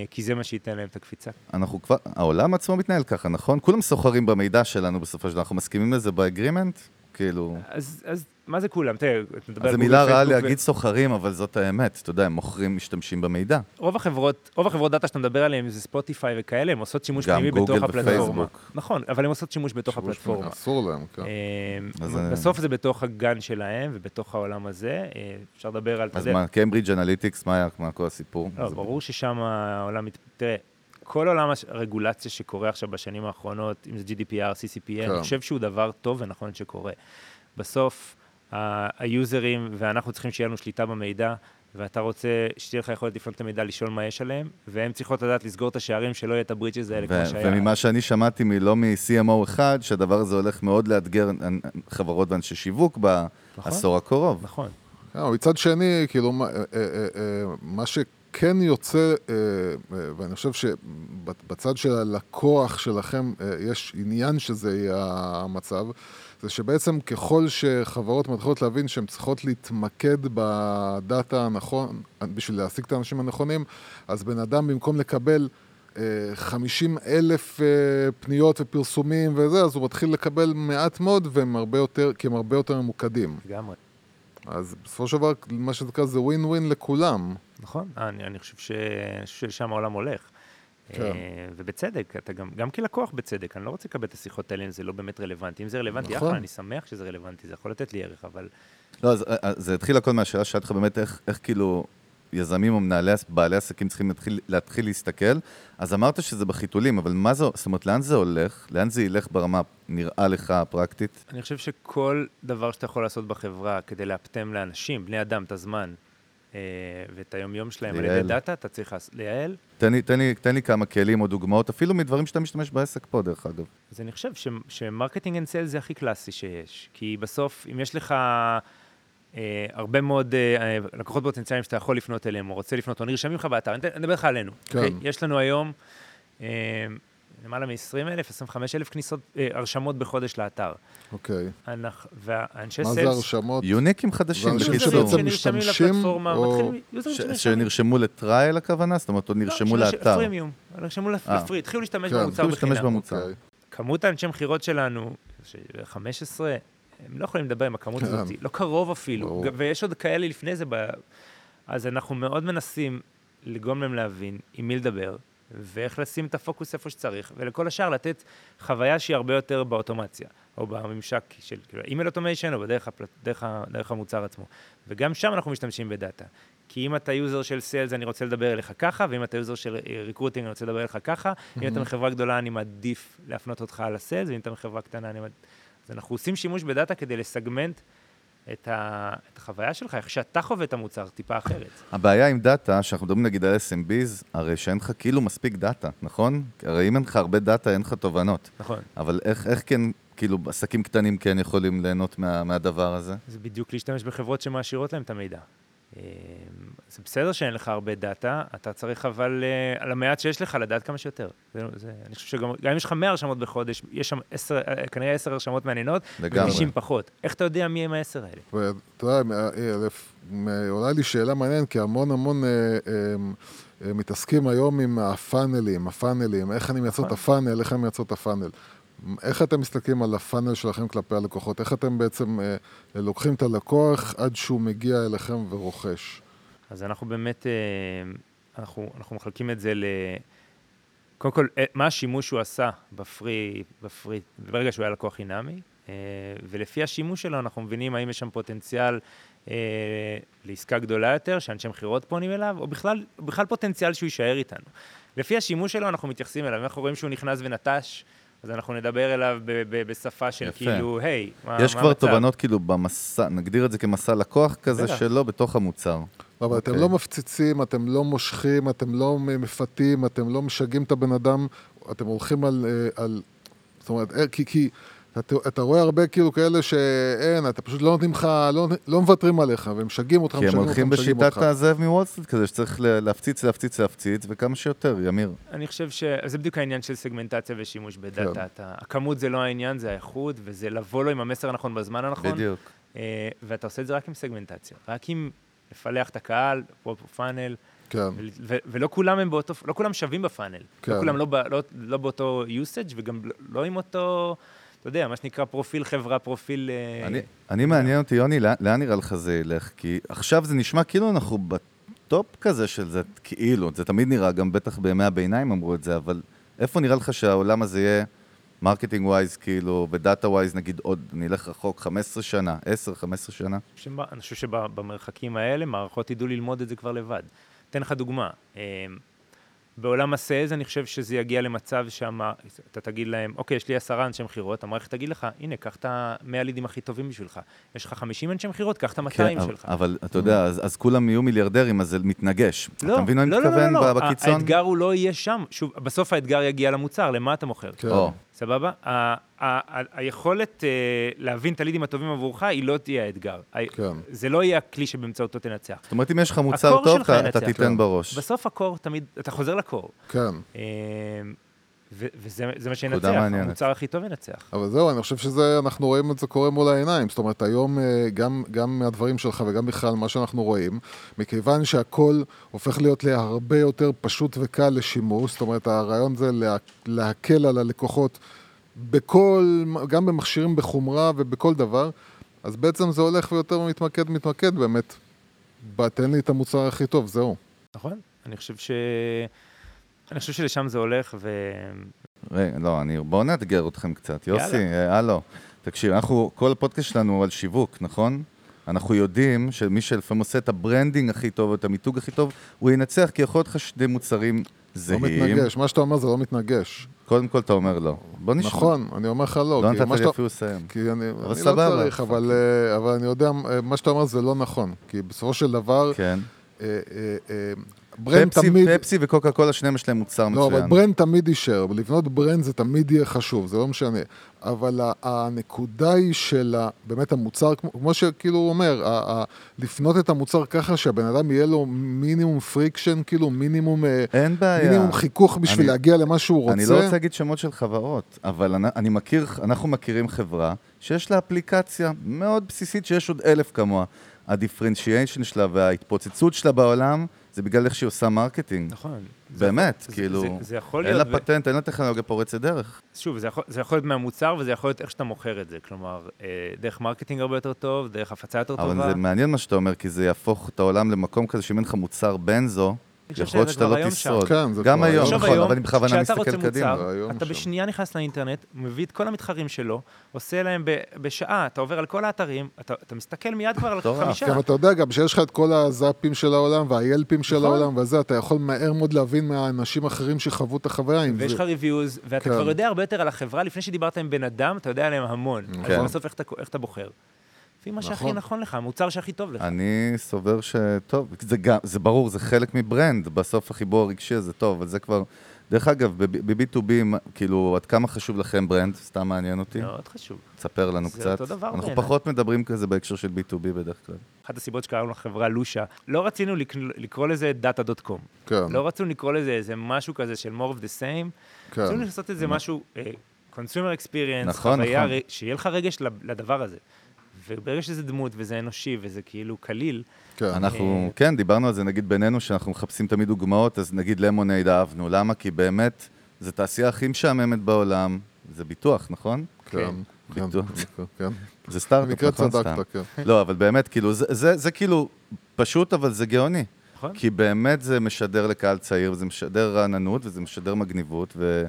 כי זה מה שייתן להם את הקפיצה. אנחנו כבר, העולם עצמו מתנהל ככה, נכון? כולם סוחרים במידע שלנו בסופו של דבר, אנחנו מסכימים לזה באגרימנט? כאילו... אז מה זה כולם? אז המילה רעה להגיד סוחרים, אבל זאת האמת. אתה יודע, הם מוכרים, משתמשים במידע. רוב החברות דאטה שאתה מדבר עליהן זה ספוטיפיי וכאלה, הם עושות שימוש פנימי בתוך הפלטפורמה. נכון, אבל הם עושות שימוש בתוך הפלטפורמה. אסור להם, כן. בסוף זה בתוך הגן שלהם ובתוך העולם הזה. אפשר לדבר על... אז מה, קיימברידג' אנליטיקס, מה כל הסיפור? לא, ברור ששם העולם... תראה, כל עולם הרגולציה שקורה עכשיו בשנים האחרונות, אם זה GDPR, CCPA, אני חושב שהוא דבר טוב ונכון שקורה. בסוף, היוזרים, ואנחנו צריכים שיהיה לנו שליטה במידע, ואתה רוצה שתהיה לך יכולת לפנות את המידע, לשאול מה יש עליהם, והם צריכות לדעת לסגור את השערים שלא יהיה את הברידג'ז האלה כמו שהיה. וממה שאני שמעתי לא מ-CMO אחד, שהדבר הזה הולך מאוד לאתגר חברות ואנשי שיווק בעשור הקרוב. נכון. מצד שני, כאילו, מה ש... כן יוצא, ואני חושב שבצד של הלקוח שלכם יש עניין שזה יהיה המצב, זה שבעצם ככל שחברות מתחילות להבין שהן צריכות להתמקד בדאטה הנכון, בשביל להשיג את האנשים הנכונים, אז בן אדם במקום לקבל 50,000 פניות ופרסומים וזה, אז הוא מתחיל לקבל מעט מאוד, והם הרבה יותר, כי הם הרבה יותר ממוקדים. לגמרי. אז בסופו של דבר, מה שזה כזה, זה ווין ווין לכולם. נכון, אני חושב ששם העולם הולך. ובצדק, אתה גם כלקוח בצדק, אני לא רוצה לקבל את השיחות האלה אם זה לא באמת רלוונטי. אם זה רלוונטי, אחלה, אני שמח שזה רלוונטי, זה יכול לתת לי ערך, אבל... לא, זה התחיל הכל מהשאלה שאלתך באמת איך כאילו יזמים או בעלי עסקים צריכים להתחיל להסתכל. אז אמרת שזה בחיתולים, אבל מה זה, זאת אומרת, לאן זה הולך? לאן זה ילך ברמה נראה לך הפרקטית? אני חושב שכל דבר שאתה יכול לעשות בחברה כדי להפתם לאנשים, בני אדם, את הזמן, ואת היום-יום שלהם על ידי דאטה, אתה צריך לייעל. תן לי כמה כלים או דוגמאות, אפילו מדברים שאתה משתמש בעסק פה, דרך אגב. אז אני חושב שמרקטינג אנד סייל זה הכי קלאסי שיש, כי בסוף, אם יש לך הרבה מאוד לקוחות פוטנציאליים שאתה יכול לפנות אליהם, או רוצה לפנות, או נרשמים לך באתר, אני מדבר לך עלינו. יש לנו היום למעלה מ-20,000, 25,000 כניסות, הרשמות בחודש לאתר. אוקיי. והאנשי סלס... מה זה הרשמות? יוניקים חדשים. יוזרים שנרשמים לפלטפורמה, שנרשמו לטרייל הכוונה? זאת אומרת, נרשמו לאתר. פרימיום, נרשמו לפרי, התחילו להשתמש במוצר בחינם. כמות האנשי מכירות שלנו, 15, הם לא יכולים לדבר עם הכמות הזאת, לא קרוב אפילו, ויש עוד כאלה לפני זה, אז אנחנו מאוד מנסים לגרום להם להבין עם מי לדבר, ואיך לשים את הפוקוס איפה שצריך, ולכל השאר לתת חוויה שהיא הרבה יותר באוטומציה, או בממשק של אימייל אוטומיישן, או בדרך המוצר עצמו. וגם שם אנחנו משתמשים בדאטה. כי אם אתה יוזר של סיילס, אני רוצה לדבר אליך ככה, ואם אתה יוזר של ריקרוטינג, אני רוצה לדבר אליך ככה, אם אתה מחברה גדולה, אני מעדיף להפנות אותך על הסיילס, ואם אתה מחברה קטנה, אני מעדיף... אז אנחנו עושים שימוש בדאטה כדי לסגמנט את החוויה שלך, איך שאתה חווה את המוצר, טיפה אחרת. הבעיה עם דאטה, שאנחנו מדברים נגיד על SMBs, הרי שאין לך כאילו מספיק דאטה, נכון? הרי אם אין לך הרבה דאטה, אין לך תובנות. נכון. אבל איך כן, כאילו, עסקים קטנים כן יכולים ליהנות מהדבר הזה? זה בדיוק להשתמש בחברות שמעשירות להם את המידע. זה בסדר שאין לך הרבה דאטה, אתה צריך אבל על המעט שיש לך לדעת כמה שיותר. אני חושב שגם אם יש לך 100 הרשמות בחודש, יש שם כנראה 10 הרשמות מעניינות, ו-90 פחות. איך אתה יודע מי הם ה-10 האלה? תראה, עולה לי שאלה מעניינת, כי המון המון מתעסקים היום עם הפאנלים, איך אני מייצר את הפאנל, איך אתם מסתכלים על הפאנל שלכם כלפי הלקוחות? איך אתם בעצם לוקחים את הלקוח עד שהוא מגיע אליכם ורוכש? אז אנחנו באמת, אנחנו מחלקים את זה קודם כל, מה השימוש שהוא עשה בפרי, ברגע שהוא היה לקוח חינמי, ולפי השימוש שלו אנחנו מבינים האם יש שם פוטנציאל לעסקה גדולה יותר, שאנשי מכירות פונים אליו, או בכלל פוטנציאל שהוא יישאר איתנו. לפי השימוש שלו אנחנו מתייחסים אליו, אנחנו רואים שהוא נכנס ונטש, אז אנחנו נדבר אליו בשפה של כאילו, היי, מה המצב? יש כבר תובנות כאילו במסע, נגדיר את זה כמסע לקוח כזה שלא בתוך המוצר. אבל אתם לא מפציצים, אתם לא מושכים, אתם לא מפתים, אתם לא משגעים את הבן אדם, אתם הולכים על... זאת אומרת, כי אתה רואה הרבה כאילו כאלה שאין, אתה פשוט לא נותנים לך, לא מוותרים עליך, והם משגעים אותך, כי הם הולכים בשיטת הזאב מוולסטריט כזה, שצריך להפציץ, וכמה שיותר, ימיר. אני חושב שזה בדיוק העניין של סגמנטציה ושימוש בדאטה. הכמות זה לא העניין, זה האיכות, וזה לבוא לו עם המסר הנכון בזמן הנכון. בדיוק. ואתה עושה את זה רק עם סגמנטציה, רק עם לפלח את הקהל, פאנל, ולא כולם שווים בפאנל. לא כולם לא באותו usage, וגם לא עם אותו... אתה יודע, מה שנקרא פרופיל חברה, פרופיל... אני מעניין אותי, יוני, לאן נראה לך זה ילך? כי עכשיו זה נשמע כאילו אנחנו בטופ כזה של זה, כאילו, זה תמיד נראה, גם בטח בימי הביניים אמרו את זה, אבל איפה נראה לך שהעולם הזה יהיה מרקטינג ווייז, כאילו, ודאטה ווייז, נגיד עוד, נלך רחוק 15 שנה, 10-15 שנה? אני חושב שבמרחקים האלה, מערכות ידעו ללמוד את זה כבר לבד. אתן לך דוגמה. בעולם הסאז אני חושב שזה יגיע למצב שאתה תגיד להם, אוקיי, יש לי 10 אנשי מחירות, המערכת תגיד לך, הנה, קח את 100 לידים הכי טובים בשבילך. יש לך 50 אנשי מחירות, קח את 200 שלך. אבל אתה יודע, אז כולם יהיו מיליארדרים, אז זה מתנגש. אתה מבין, אני מתכוון בקיצון? האתגר הוא לא יהיה שם. שוב, בסוף האתגר יגיע למוצר, למה אתה מוכר? סבבה? היכולת להבין את הלידים הטובים עבורך היא לא תהיה האתגר. זה לא יהיה הכלי שבאמצעותו תנצח. זאת אומרת, אם יש לך מוצר טוב, אתה תיתן בראש. בסוף הקור תמיד, אתה חוזר לקור. כן. וזה מה שינצח, המוצר הכי טוב ינצח. אבל זהו, אני חושב שזה, אנחנו רואים את זה קורה מול העיניים. זאת אומרת, היום גם מהדברים שלך וגם בכלל מה שאנחנו רואים, מכיוון שהכל הופך להיות להרבה יותר פשוט וקל לשימוש, זאת אומרת, הרעיון זה להקל על הלקוחות בכל, גם במכשירים בחומרה ובכל דבר, אז בעצם זה הולך ויותר מתמקד באמת, תן לי את המוצר הכי טוב, זהו. נכון, אני חושב שלשם זה הולך ו... רגע, לא, בואו נאתגר אתכם קצת, יוסי, הלו, תקשיב, אנחנו, כל הפודקאסט שלנו הוא על שיווק, נכון? אנחנו יודעים שמי שלפעמים עושה את הברנדינג הכי טוב, את המיתוג הכי טוב, הוא ינצח, כי יכול להיות לך שני מוצרים זהים. לא מתנגש, מה שאתה אומר זה לא מתנגש. קודם כל אתה אומר לא. בוא נשמע. נכון, אני אומר לך לא. לא נתת לי אפילו לסיים. כי אני לא צריך, אבל אני יודע, מה שאתה אומר זה לא נכון. כי בסופו של דבר, ברנד תמיד... פפסי וקוקה קולה, שניהם יש להם מוצר מצוין. לא, אבל ברנד תמיד יישאר, ולבנות ברנד זה תמיד יהיה חשוב, זה לא משנה. אבל הנקודה היא של באמת המוצר, כמו שכאילו הוא אומר, לפנות את המוצר ככה שהבן אדם יהיה לו מינימום פריקשן, כאילו מינימום חיכוך בשביל להגיע למה שהוא רוצה. אני לא רוצה להגיד שמות של חברות, אבל אנחנו מכירים חברה שיש לה אפליקציה מאוד בסיסית, שיש עוד 1,000 כמוה. הדיפרנציאשן שלה וההתפוצצות שלה בעולם, זה בגלל איך שהיא עושה מרקטינג. נכון. באמת, כאילו, אין לה פטנט, אין לה טכנולוגיה פורצת דרך. שוב, זה יכול להיות מהמוצר, וזה יכול להיות איך שאתה מוכר את זה. כלומר, דרך מרקטינג הרבה יותר טוב, דרך הפצה יותר טובה. אבל זה מעניין מה שאתה אומר, כי זה יהפוך את העולם למקום כזה שאם אין לך מוצר בנזו, יכול להיות שאתה לא תיסוד. גם היום, נכון, אבל אני בכוונה מסתכל קדימה. אתה בשנייה נכנס לאינטרנט, מביא את כל המתחרים שלו, עושה להם בשעה, אתה עובר על כל האתרים, אתה מסתכל מיד כבר על 5. גם אתה יודע, גם שיש לך את כל הזאפים של העולם, והיילפים של העולם, וזה, אתה יכול מהר מאוד להבין מהאנשים אחרים שחוו את החוויה. ויש לך ריוויוז, ואתה כבר יודע הרבה יותר על החברה, לפני שדיברת עם בן אדם, אתה יודע עליהם המון. אז בסוף איך אתה בוחר. לפי מה שהכי נכון לך, המוצר שהכי טוב לך. אני סובר שטוב, זה ברור, זה חלק מברנד, בסוף החיבור הרגשי הזה טוב, אבל זה כבר, דרך אגב, ב-B2B, כאילו, עד כמה חשוב לכם ברנד? סתם מעניין אותי. מאוד חשוב. תספר לנו קצת. אנחנו פחות מדברים כזה בהקשר של B2B בדרך כלל. אחת הסיבות שקראנו לחברה לושה, לא רצינו לקרוא לזה data.com. לא רצינו לקרוא לזה איזה משהו כזה של more of the same. רצינו לעשות את זה משהו, consumer experience, חוויה, שיהיה לך רגש לדבר הזה. וברגע שזה דמות, וזה אנושי, וזה כאילו קליל. אנחנו, כן, דיברנו על זה, נגיד בינינו, שאנחנו מחפשים תמיד דוגמאות, אז נגיד למונייד אהבנו. למה? כי באמת, זו תעשייה הכי משעממת בעולם. זה ביטוח, נכון? כן. ביטוח. זה סטארט-אפ, נכון? סטארט-אפ. לא, אבל באמת, כאילו, זה כאילו פשוט, אבל זה גאוני. כי באמת זה משדר לקהל צעיר, וזה משדר רעננות, וזה משדר מגניבות, ו...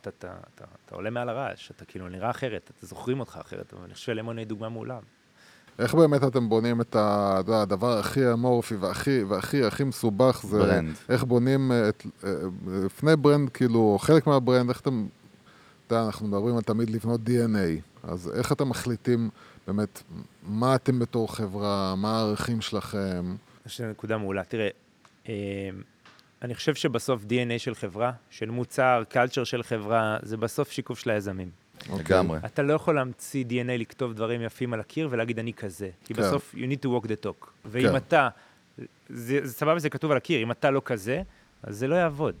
אתה עולה מעל הרעש, אתה כאילו נראה אחרת, אתה זוכרים אותך אחרת, אבל אני חושב להם עונה דוגמה מעולם. איך באמת אתם בונים את הדבר הכי אמורפי והכי מסובך, זה איך בונים לפני ברנד, כאילו חלק מהברנד, איך אתם, אנחנו מדברים על תמיד לבנות DNA, אז איך אתם מחליטים באמת מה אתם בתור חברה, מה הערכים שלכם? יש נקודה מעולה. תראה, אני חושב שבסוף DNA של חברה, של מוצר, קלצ'ר של חברה, זה בסוף שיקוף של היזמים. לגמרי. אתה לא יכול להמציא DNA, לכתוב דברים יפים על הקיר ולהגיד אני כזה. כי בסוף, you need to walk the talk. ואם אתה, סבבה זה כתוב על הקיר, אם אתה לא כזה, אז זה לא יעבוד.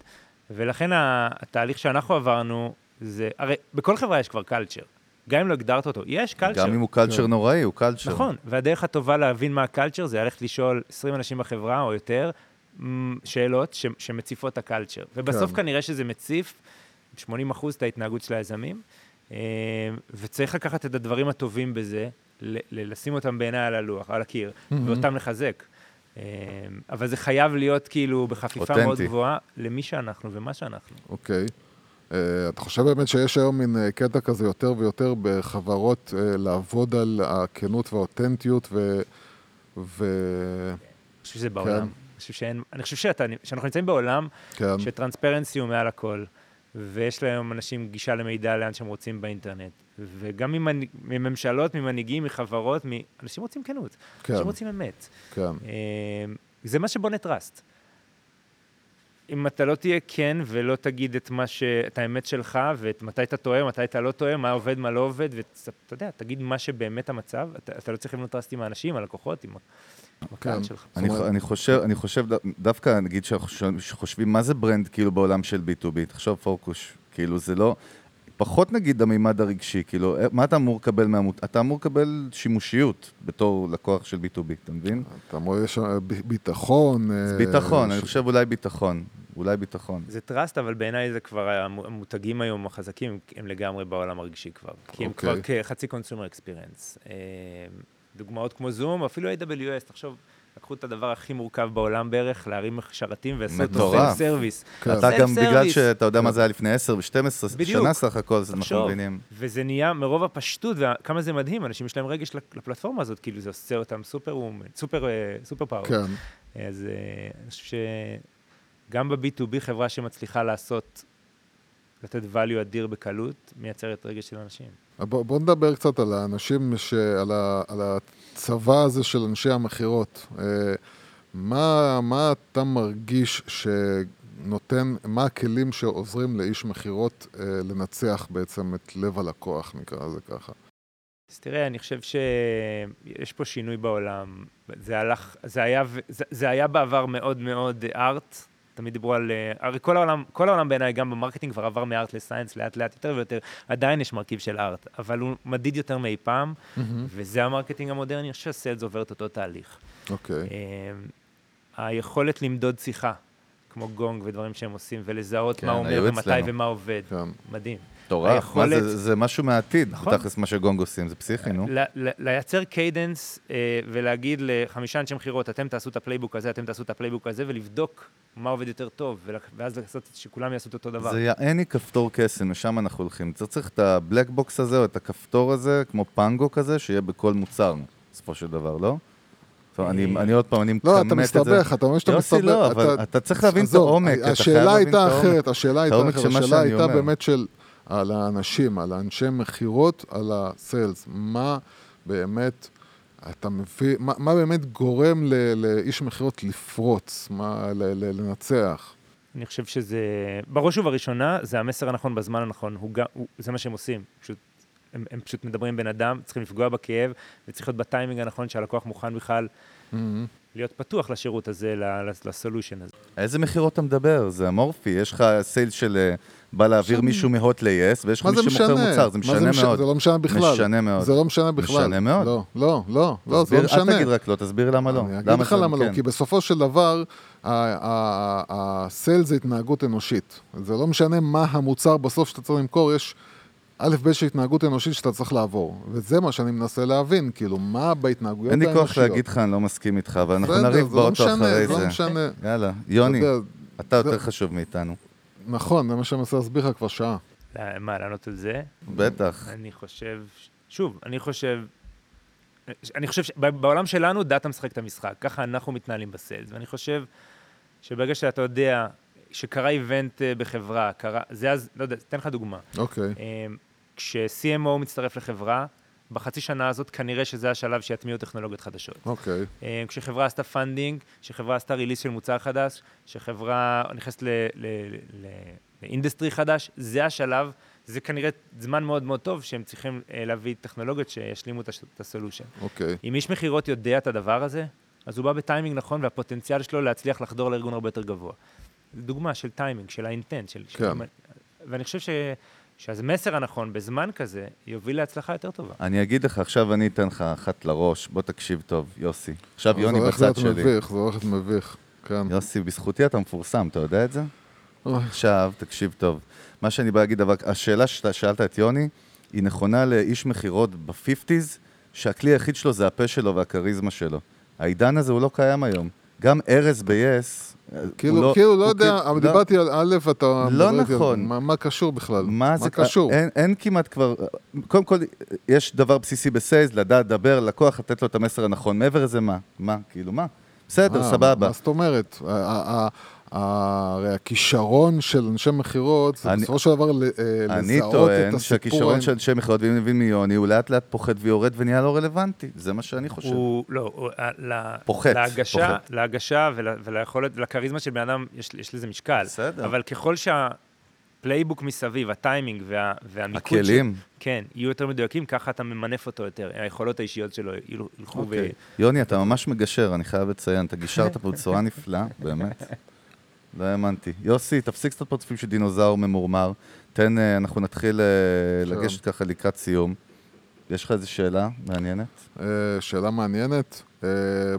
ולכן התהליך שאנחנו עברנו, זה, הרי בכל חברה יש כבר קלצ'ר. גם אם לא הגדרת אותו, יש קלצ'ר. גם אם הוא קלצ'ר נוראי, הוא קלצ'ר. נכון, והדרך הטובה להבין מה הקלצ'ר, זה ללכת לשאול 20 אנשים בחברה או יותר, שאלות שמציפות את הקלצ'ר. ובסוף כנראה שזה מציף 80% את ההתנהגות של היזמים, וצריך לקחת את הדברים הטובים בזה, לשים אותם בעיני על הלוח, על הקיר, ואותם לחזק. אבל זה חייב להיות כאילו בחפיפה מאוד גבוהה, למי שאנחנו ומה שאנחנו. אוקיי. אתה חושב באמת שיש היום מין קטע כזה יותר ויותר בחברות לעבוד על הכנות והאותנטיות אני חושב שזה בעולם. אני חושב שאנחנו נמצאים בעולם שטרנספרנסי הוא מעל הכל, ויש להם אנשים גישה למידע לאן שהם רוצים באינטרנט. וגם מממשלות, ממנהיגים, מחברות, אנשים רוצים כנות, אנשים רוצים אמת. זה מה שבונה טראסט. אם אתה לא תהיה כן ולא תגיד את האמת שלך, ואת מתי אתה טועה, מתי אתה לא טועה, מה עובד, מה לא עובד, ואתה יודע, תגיד מה שבאמת המצב, אתה לא צריך לבנות טרסט עם האנשים, הלקוחות, עם הקהל שלך. אני חושב, דווקא נגיד שחושבים, מה זה ברנד כאילו בעולם של B2B? תחשוב פורקוש, כאילו זה לא, פחות נגיד המימד הרגשי, כאילו, מה אתה אמור לקבל מהמות? אתה אמור לקבל שימושיות בתור לקוח של B2B, אתה מבין? אתה אמור יש ביטחון. זה ביטחון, אני חושב אולי ביטחון. אולי ביטחון. זה טרסט, אבל בעיניי זה כבר, המותגים היום החזקים, הם לגמרי בעולם הרגשי כבר. כי הם כבר כחצי קונסומר אקספירנס. דוגמאות כמו זום, אפילו AWS, תחשוב, לקחו את הדבר הכי מורכב בעולם בערך, להרים שרתים ועשו אותו סלף סרוויס. אתה גם בגלל שאתה יודע מה זה היה לפני 10 ו-12 שנה סך הכל, אנחנו מבינים. וזה נהיה מרוב הפשטות, וכמה זה מדהים, אנשים יש להם רגש לפלטפורמה הזאת, כאילו זה עושה אותם סופר פאוור. אז אני חושב שגם ב-B2B חברה שמצליחה לעשות, לתת value אדיר בקלות, מייצרת רגש של אנשים. בוא נדבר קצת על האנשים, על הצבא הזה של אנשי המחירות. מה אתה מרגיש שנותן, מה הכלים שעוזרים לאיש מחירות לנצח בעצם את לב הלקוח, נקרא זה ככה? אז תראה, אני חושב שיש פה שינוי בעולם. זה היה בעבר מאוד מאוד ארט, תמיד דיברו על, הרי כל העולם בעיניי, גם במרקטינג כבר עבר מארט לסיינס, לאט לאט יותר ויותר, עדיין יש מרכיב של ארט, אבל הוא מדיד יותר מאי פעם, וזה המרקטינג המודרני, אני חושב שהסיילס עובר את אותו תהליך. אוקיי. היכולת למדוד שיחה, כמו גונג ודברים שהם עושים, ולזהות מה אומר ומתי ומה עובד. מדהים. תורף, זה משהו מהעתיד, בתכלס מה שגונג עושים, זה פסיכי, נו. לייצר קיידנס ולהגיד ל5 אנשי מחירות, אתם תעשו את הפלייבוק הזה, אתם תעשו את הפלייבוק הזה, ולבדוק מה עובד יותר טוב, ואז לעשות שכולם יעשו את אותו דבר. זה יעני כפתור קסם, משם אנחנו הולכים. צריך את הבלק בוקס הזה, או את הכפתור הזה, כמו פנגו כזה, שיהיה בכל מוצר, בסופו של דבר, לא? אני עוד פעם, אני מקמת את זה. לא, אתה מסתבך, אתה אומר שאתה מסתבך. לא, אבל אתה צריך להבין את העומק. השאלה הייתה אחרת, השאלה הייתה באמת של על האנשים, על האנשי מחירות, על הסיילס. מה באמת אתה מביא, מה באמת גורם לאיש מחירות לפרוץ, לנצח? אני חושב שזה, בראש ובראשונה, זה המסר הנכון בזמן הנכון, זה מה שהם עושים, פשוט. הם פשוט מדברים בין אדם, צריכים לפגוע בכאב, וצריך להיות בטיימינג הנכון שהלקוח מוכן בכלל להיות פתוח לשירות הזה, לסולושן הזה. איזה מחירות אתה מדבר? זה אמורפי. יש לך סייל של בא להעביר מישהו מהוט ל-yes, ויש לך מישהו שמוכר מוצר. זה משנה מאוד. זה לא משנה בכלל. משנה מאוד. זה לא משנה בכלל. משנה מאוד. לא, לא, לא, לא, זה לא משנה. אל תגיד רק לא, תסביר למה לא. אני אגיד לך למה לא, כי בסופו של דבר, הסייל זה התנהגות אנושית. זה לא משנה מה המוצר בסוף שאתה צריך למכור, יש א' ב' שהתנהגות אנושית שאתה צריך לעבור, וזה מה שאני מנסה להבין, כאילו, מה בהתנהגויות האנושיות? אין לי כוח להגיד לך, אני לא מסכים איתך, אבל אנחנו נריב באוטו אחרי זה. לא משנה. יאללה, יוני, אתה יותר חשוב מאיתנו. נכון, זה מה שאני מנסה להסביר לך כבר שעה. מה, לענות על זה? בטח. אני חושב, שוב, אני חושב, בעולם שלנו דאטה משחק את המשחק, ככה אנחנו מתנהלים בסיילס, ואני חושב שברגע שאתה יודע שקרה איבנט בחברה, זה אז, לא יודע, תן לך דוגמה. אוקיי. כש-CMO מצטרף לחברה, בחצי שנה הזאת כנראה שזה השלב שיתמיעו טכנולוגיות חדשות. אוקיי. כשחברה עשתה פנדינג, כשחברה עשתה ריליס של מוצר חדש, כשחברה נכנסת לאינדסטרי חדש, זה השלב, זה כנראה זמן מאוד מאוד טוב שהם צריכים להביא טכנולוגיות שישלימו את הסולושן. אוקיי. אם איש מחירות יודע את הדבר הזה, אז הוא בא בטיימינג נכון, והפוטנציאל שלו להצליח לחדור לארגון הרבה יותר גבוה. דוגמה של טיימינג, של האינטנט, של ואני חושב שהמסר הנכון בזמן כזה יוביל להצלחה יותר טובה. אני אגיד לך, עכשיו אני אתן לך אחת לראש, בוא תקשיב טוב, יוסי. עכשיו יוני בצד שלי. זה הולכת מביך, כן. יוסי, בזכותי אתה מפורסם, אתה יודע את זה? עכשיו, תקשיב טוב. מה שאני בא להגיד, השאלה ששאלת את יוני, היא נכונה לאיש מחירות ב-50s, שהכלי היחיד שלו זה הפה שלו והקריזמה שלו. העידן הזה הוא לא קיים היום. גם ארז ב-yes, כאילו לא יודע, אבל דיברתי על א' אתה לא נכון. מה קשור בכלל? מה זה קשור? אין כמעט כבר, קודם כל, יש דבר בסיסי בסיילס, לדעת, לדבר, לקוח, לתת לו את המסר הנכון. מעבר לזה מה? מה? כאילו מה? בסדר, סבבה. מה זאת אומרת? הרי הכישרון של אנשי מחירות, זה בסופו של דבר לזהות את הסיפור. אני טוען שהכישרון של אנשי מחירות, ואם נבין מיוני, הוא לאט לאט פוחת ויורד ונהיה לא רלוונטי. זה מה שאני חושב. הוא לא, פוחת. להגשה וליכולת, ולכריזמה של בן אדם, יש לזה משקל. בסדר. אבל ככל שהפלייבוק מסביב, הטיימינג והמיקוד, הכלים. כן, יהיו יותר מדויקים, ככה אתה ממנף אותו יותר. היכולות האישיות שלו ילכו ו יוני, אתה ממש מגשר, אני חייב לציין. אתה גישרת פה בצורה נפלאה, באמת. לא האמנתי. יוסי, תפסיק קצת פרצופים של דינוזאור ממורמר. תן, אנחנו נתחיל לגשת ככה לקראת סיום. יש לך איזו שאלה מעניינת? שאלה מעניינת?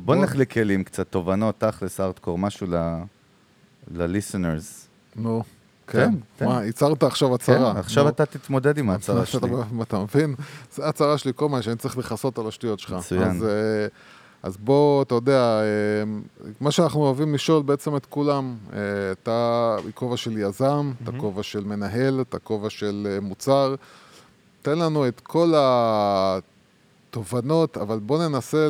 בוא נלך לכלים קצת, תובנות, תכלס, ארטקור, משהו ל-listeners. נו, כן. מה, הצהרת עכשיו הצהרה. עכשיו אתה תתמודד עם ההצהרה שלי. אתה מבין? זה ההצהרה שלי כל מה שאני צריך לחסות על השטויות שלך. מצוין. אז בוא, אתה יודע, מה שאנחנו אוהבים לשאול בעצם את כולם, אתה כובע של יזם, אתה כובע של מנהל, אתה כובע של מוצר, תן לנו את כל התובנות, אבל בוא ננסה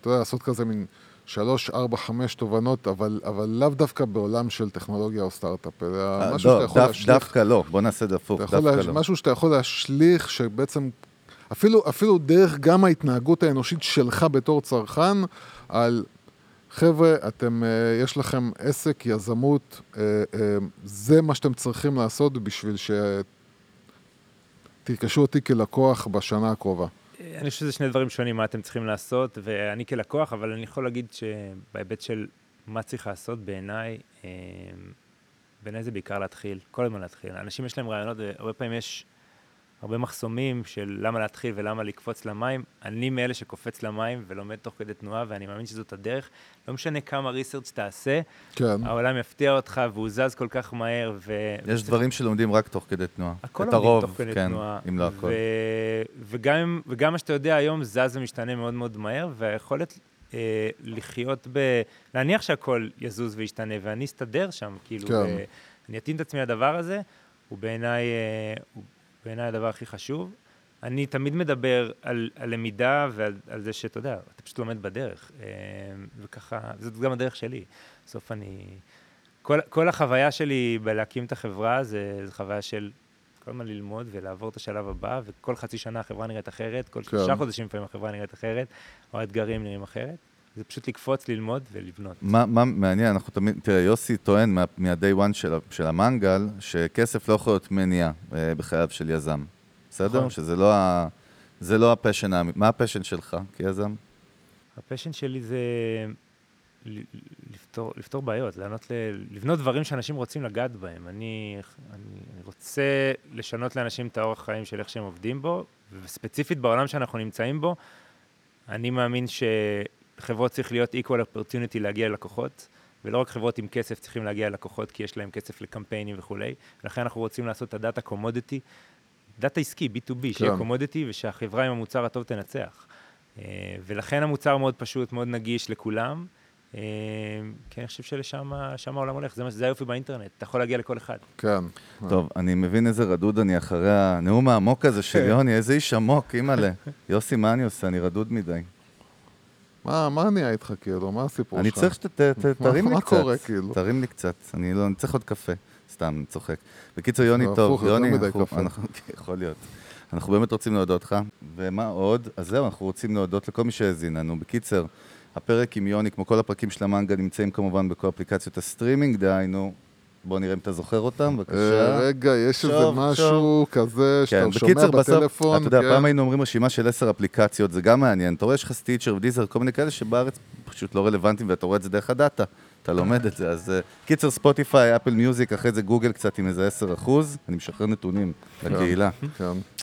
אתה יודע, לעשות כזה מין 3, 4, 5 תובנות, אבל לאו דווקא בעולם של טכנולוגיה או סטארט-אפ, אלא משהו שאתה יכול להשליך. דווקא לא, בוא נעשה דפוק, דווקא לא. משהו שאתה יכול להשליך, שבעצם אפילו דרך גם ההתנהגות האנושית שלך בתור צרכן, על חבר'ה, יש לכם עסק, יזמות, זה מה שאתם צריכים לעשות בשביל שתקשו אותי כלקוח בשנה הקרובה. אני חושב שזה שני דברים שונים, מה אתם צריכים לעשות, ואני כלקוח, אבל אני יכול להגיד שבהיבט של מה צריך לעשות בעיניי, בעיניי זה בעיקר להתחיל, כל הזמן להתחיל. אנשים יש להם רעיונות, הרבה פעמים יש הרבה מחסומים של למה להתחיל ולמה לקפוץ למים. אני מאלה שקופץ למים ולומד תוך כדי תנועה, ואני מאמין שזאת הדרך. לא משנה כמה ריסרצ' תעשה, העולם יפתיע אותך והוא זז כל כך מהר. יש דברים שלומדים רק תוך כדי תנועה. הכל לומדים תוך כדי תנועה. אם לא הכל. וגם מה שאתה יודע היום זז ומשתנה מאוד מאוד מהר, והיכולת לחיות להניח שהכל יזוז וישתנה, ואני אסתדר שם, כאילו, אני אתין את עצמי הדבר הזה, ובעיניי הדבר הכי חשוב. אני תמיד מדבר על למידה ועל זה שאתה יודע, אתה פשוט לומד בדרך, וככה, זאת גם הדרך שלי. בסוף כל החוויה שלי בלהקים את החברה, זו חוויה של כל הזמן ללמוד ולעבור את השלב הבא, וכל חצי שנה החברה נראית אחרת, כל 6 חודשים פעמים החברה נראית אחרת, או האתגרים נראים אחרת. זה פשוט לקפוץ, ללמוד ולבנות. מה מעניין, אנחנו תמיד, תראה, יוסי טוען מה-day one של המנגל, שכסף לא יכול להיות מניעה בחייו של יזם. בסדר? שזה לא הפשן, מה הפשן שלך כיזם? הפשן שלי זה לפתור בעיות, לבנות דברים שאנשים רוצים לגעת בהם. אני רוצה לשנות לאנשים את האורח חיים של איך שהם עובדים בו, וספציפית בעולם שאנחנו נמצאים בו, אני מאמין חברות צריך להיות equal opportunity להגיע ללקוחות, ולא רק חברות עם כסף צריכים להגיע ללקוחות, כי יש להם כסף לקמפיינים וכולי, ולכן אנחנו רוצים לעשות את הדאטה קומודיטי, דאטה עסקי, B2B, שיהיה קומודיטי, ושהחברה עם המוצר הטוב תנצח. ולכן המוצר מאוד פשוט, מאוד נגיש לכולם, כי אני חושב שלשם העולם הולך, זה היופי באינטרנט, אתה יכול להגיע לכל אחד. כן. טוב, אני מבין איזה רדוד אני אחרי הנאום העמוק הזה של יוני, איזה איש עמוק, אימאלה. יוסי, מה אני עושה? אני רדוד מדי. מה אני הייתך כאילו? מה הסיפור שלך? אני צריך שתרים לי קצת. מה קורה כאילו? תרים לי קצת. אני צריך עוד קפה. סתם, אני צוחק. בקיצור, יוני, טוב. יוני, יכול להיות. אנחנו באמת רוצים להודות לך. ומה עוד? אז זהו, אנחנו רוצים להודות לכל מי שהזין לנו. בקיצר, הפרק עם יוני, כמו כל הפרקים של המנגל, נמצאים כמובן בכל אפליקציות הסטרימינג, דהיינו, בוא נראה אם אתה זוכר אותם, בבקשה. רגע, יש איזה משהו כזה, שאתה שומע בטלפון. אתה יודע, פעם היינו אומרים רשימה של 10 אפליקציות, זה גם מעניין. אתה רואה, יש לך סטיצ'ר ודיזר, כל מיני כאלה שבארץ פשוט לא רלוונטיים, ואתה רואה את זה דרך הדאטה. אתה לומד את זה, אז קיצר ספוטיפיי, אפל מיוזיק, אחרי זה גוגל קצת עם איזה 10%, אני משחרר נתונים לקהילה.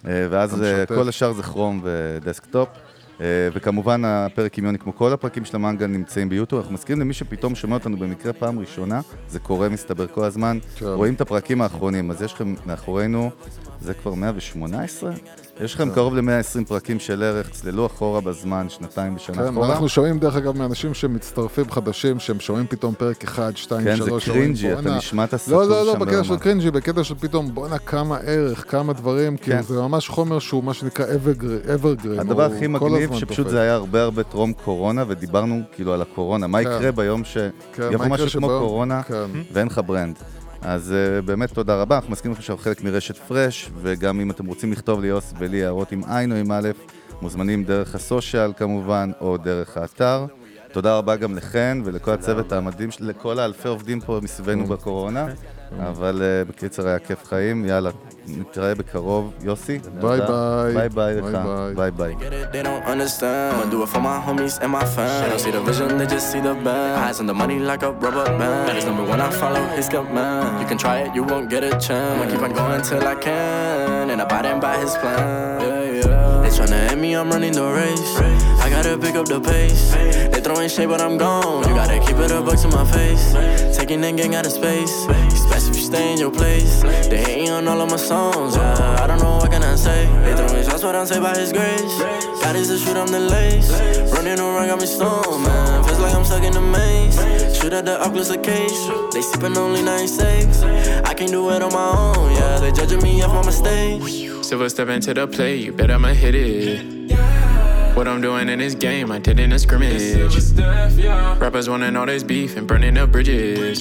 ואז כל השאר זה כרום ודסקטופ. וכמובן הפרק עם יוני, כמו כל הפרקים של המנגל, נמצאים ביוטיוב. אנחנו מזכירים למי שפתאום שומע אותנו במקרה פעם ראשונה, זה קורה, מסתבר כל הזמן, רואים את הפרקים האחרונים, אז יש לכם מאחורינו, זה כבר 118, יש לכם קרוב ל-120 פרקים של ערך, צללו אחורה בזמן, 2 שנה אחורה. אנחנו שומעים דרך אגב מאנשים שמצטרפים חדשים, שהם שומעים פתאום פרק 1, 2, 3, זה קרינג'י, אתה נשמע את הספר שם ברמה. לא, בקטע של קרינג'י, בקטע של פתאום בוא נע כמה ערך, כמה דברים, כי זה ממש חומר שהוא מה שנקרא evergreen. הדבר הכי מגניב שפשוט זה היה הרבה טרום קורונה, ודיברנו כאילו על הקורונה, מה יקרה ביום שיבוא משהו כמו קורונה ואין לך ברנד. אז באמת תודה רבה, אנחנו מסכימים לכם חלק מרשת פרש, וגם אם אתם רוצים לכתוב ליוס ולי הערות עם עין או עם א', מוזמנים דרך הסושיאל כמובן, או דרך האתר. תודה רבה גם לכן ולכל הצוות העמדים, לכל האלפי עובדים פה מסביבנו בקורונה, אבל בקיצר היה כיף חיים, יאללה, נתראה בקרוב, יוסי. ביי ביי. ביי ביי לך, ביי ביי. They tryna hit me, I'm running the race. I gotta pick up the pace. They throwing shade, but I'm gone. You gotta keep it a buck to my face. Taking that gang out of space. It's best if you stay in your place. They hating on all of my songs. I don't know what can I say. They throwing shots, but I'm saved by His grace. God is a shoot, I'm the lace. Running around, got me stoned, man. Feels like I'm stuck in the maze. Shoot at the Oculus cage. They sipping only 96. I can't do it on my own, yeah. They judging me off my mistakes. Silver step into the play, you bet I'ma hit it. What I'm doing in this game, I did in a scrimmage. Rappers wanting all this beef and burning up bridges.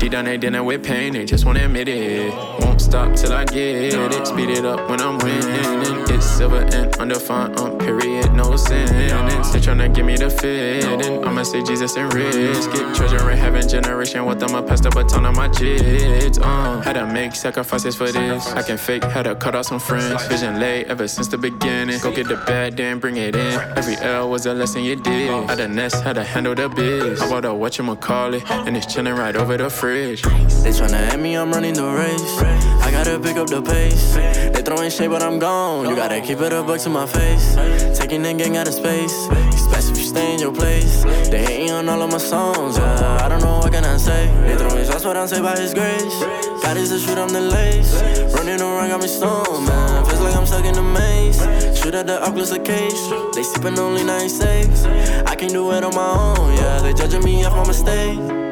Deep down they dealing with pain, they just wanna admit it. Won't stop till I get it, speed it up when I'm winning. It's silver and under fine, period. no sin. And stay trying to give me the fit. And I'ma say Jesus and risk it. Treasure in heaven, generation wealth. I'ma pass the baton on my kids. How to make sacrifices for this. I can fake how to cut out some friends. Vision late ever since the beginning. Go get the bad, then bring it in. Every L was a lesson you did. How to nest, how to handle the biz. I bought a whatchamacallit, and it's chilling right over the fridge. They tryna at me, I'm running the race. I gotta pick up the pace. They throwing shade, but I'm gone. You gotta keep it a buck to my face. Taking that gang out of space. Especially if you stay in your place. They hating on all of my songs. I don't know what can I say. They throwing shots, but I'm saved by His grace. God is the shoot, I'm the lace. Running around, got me stoned, man. Feels like I'm stuck in a maze. Shoot at the Oculus, a cage. They sipping only 9 saves. I can't do it on my own, yeah. They judging me off my mistakes.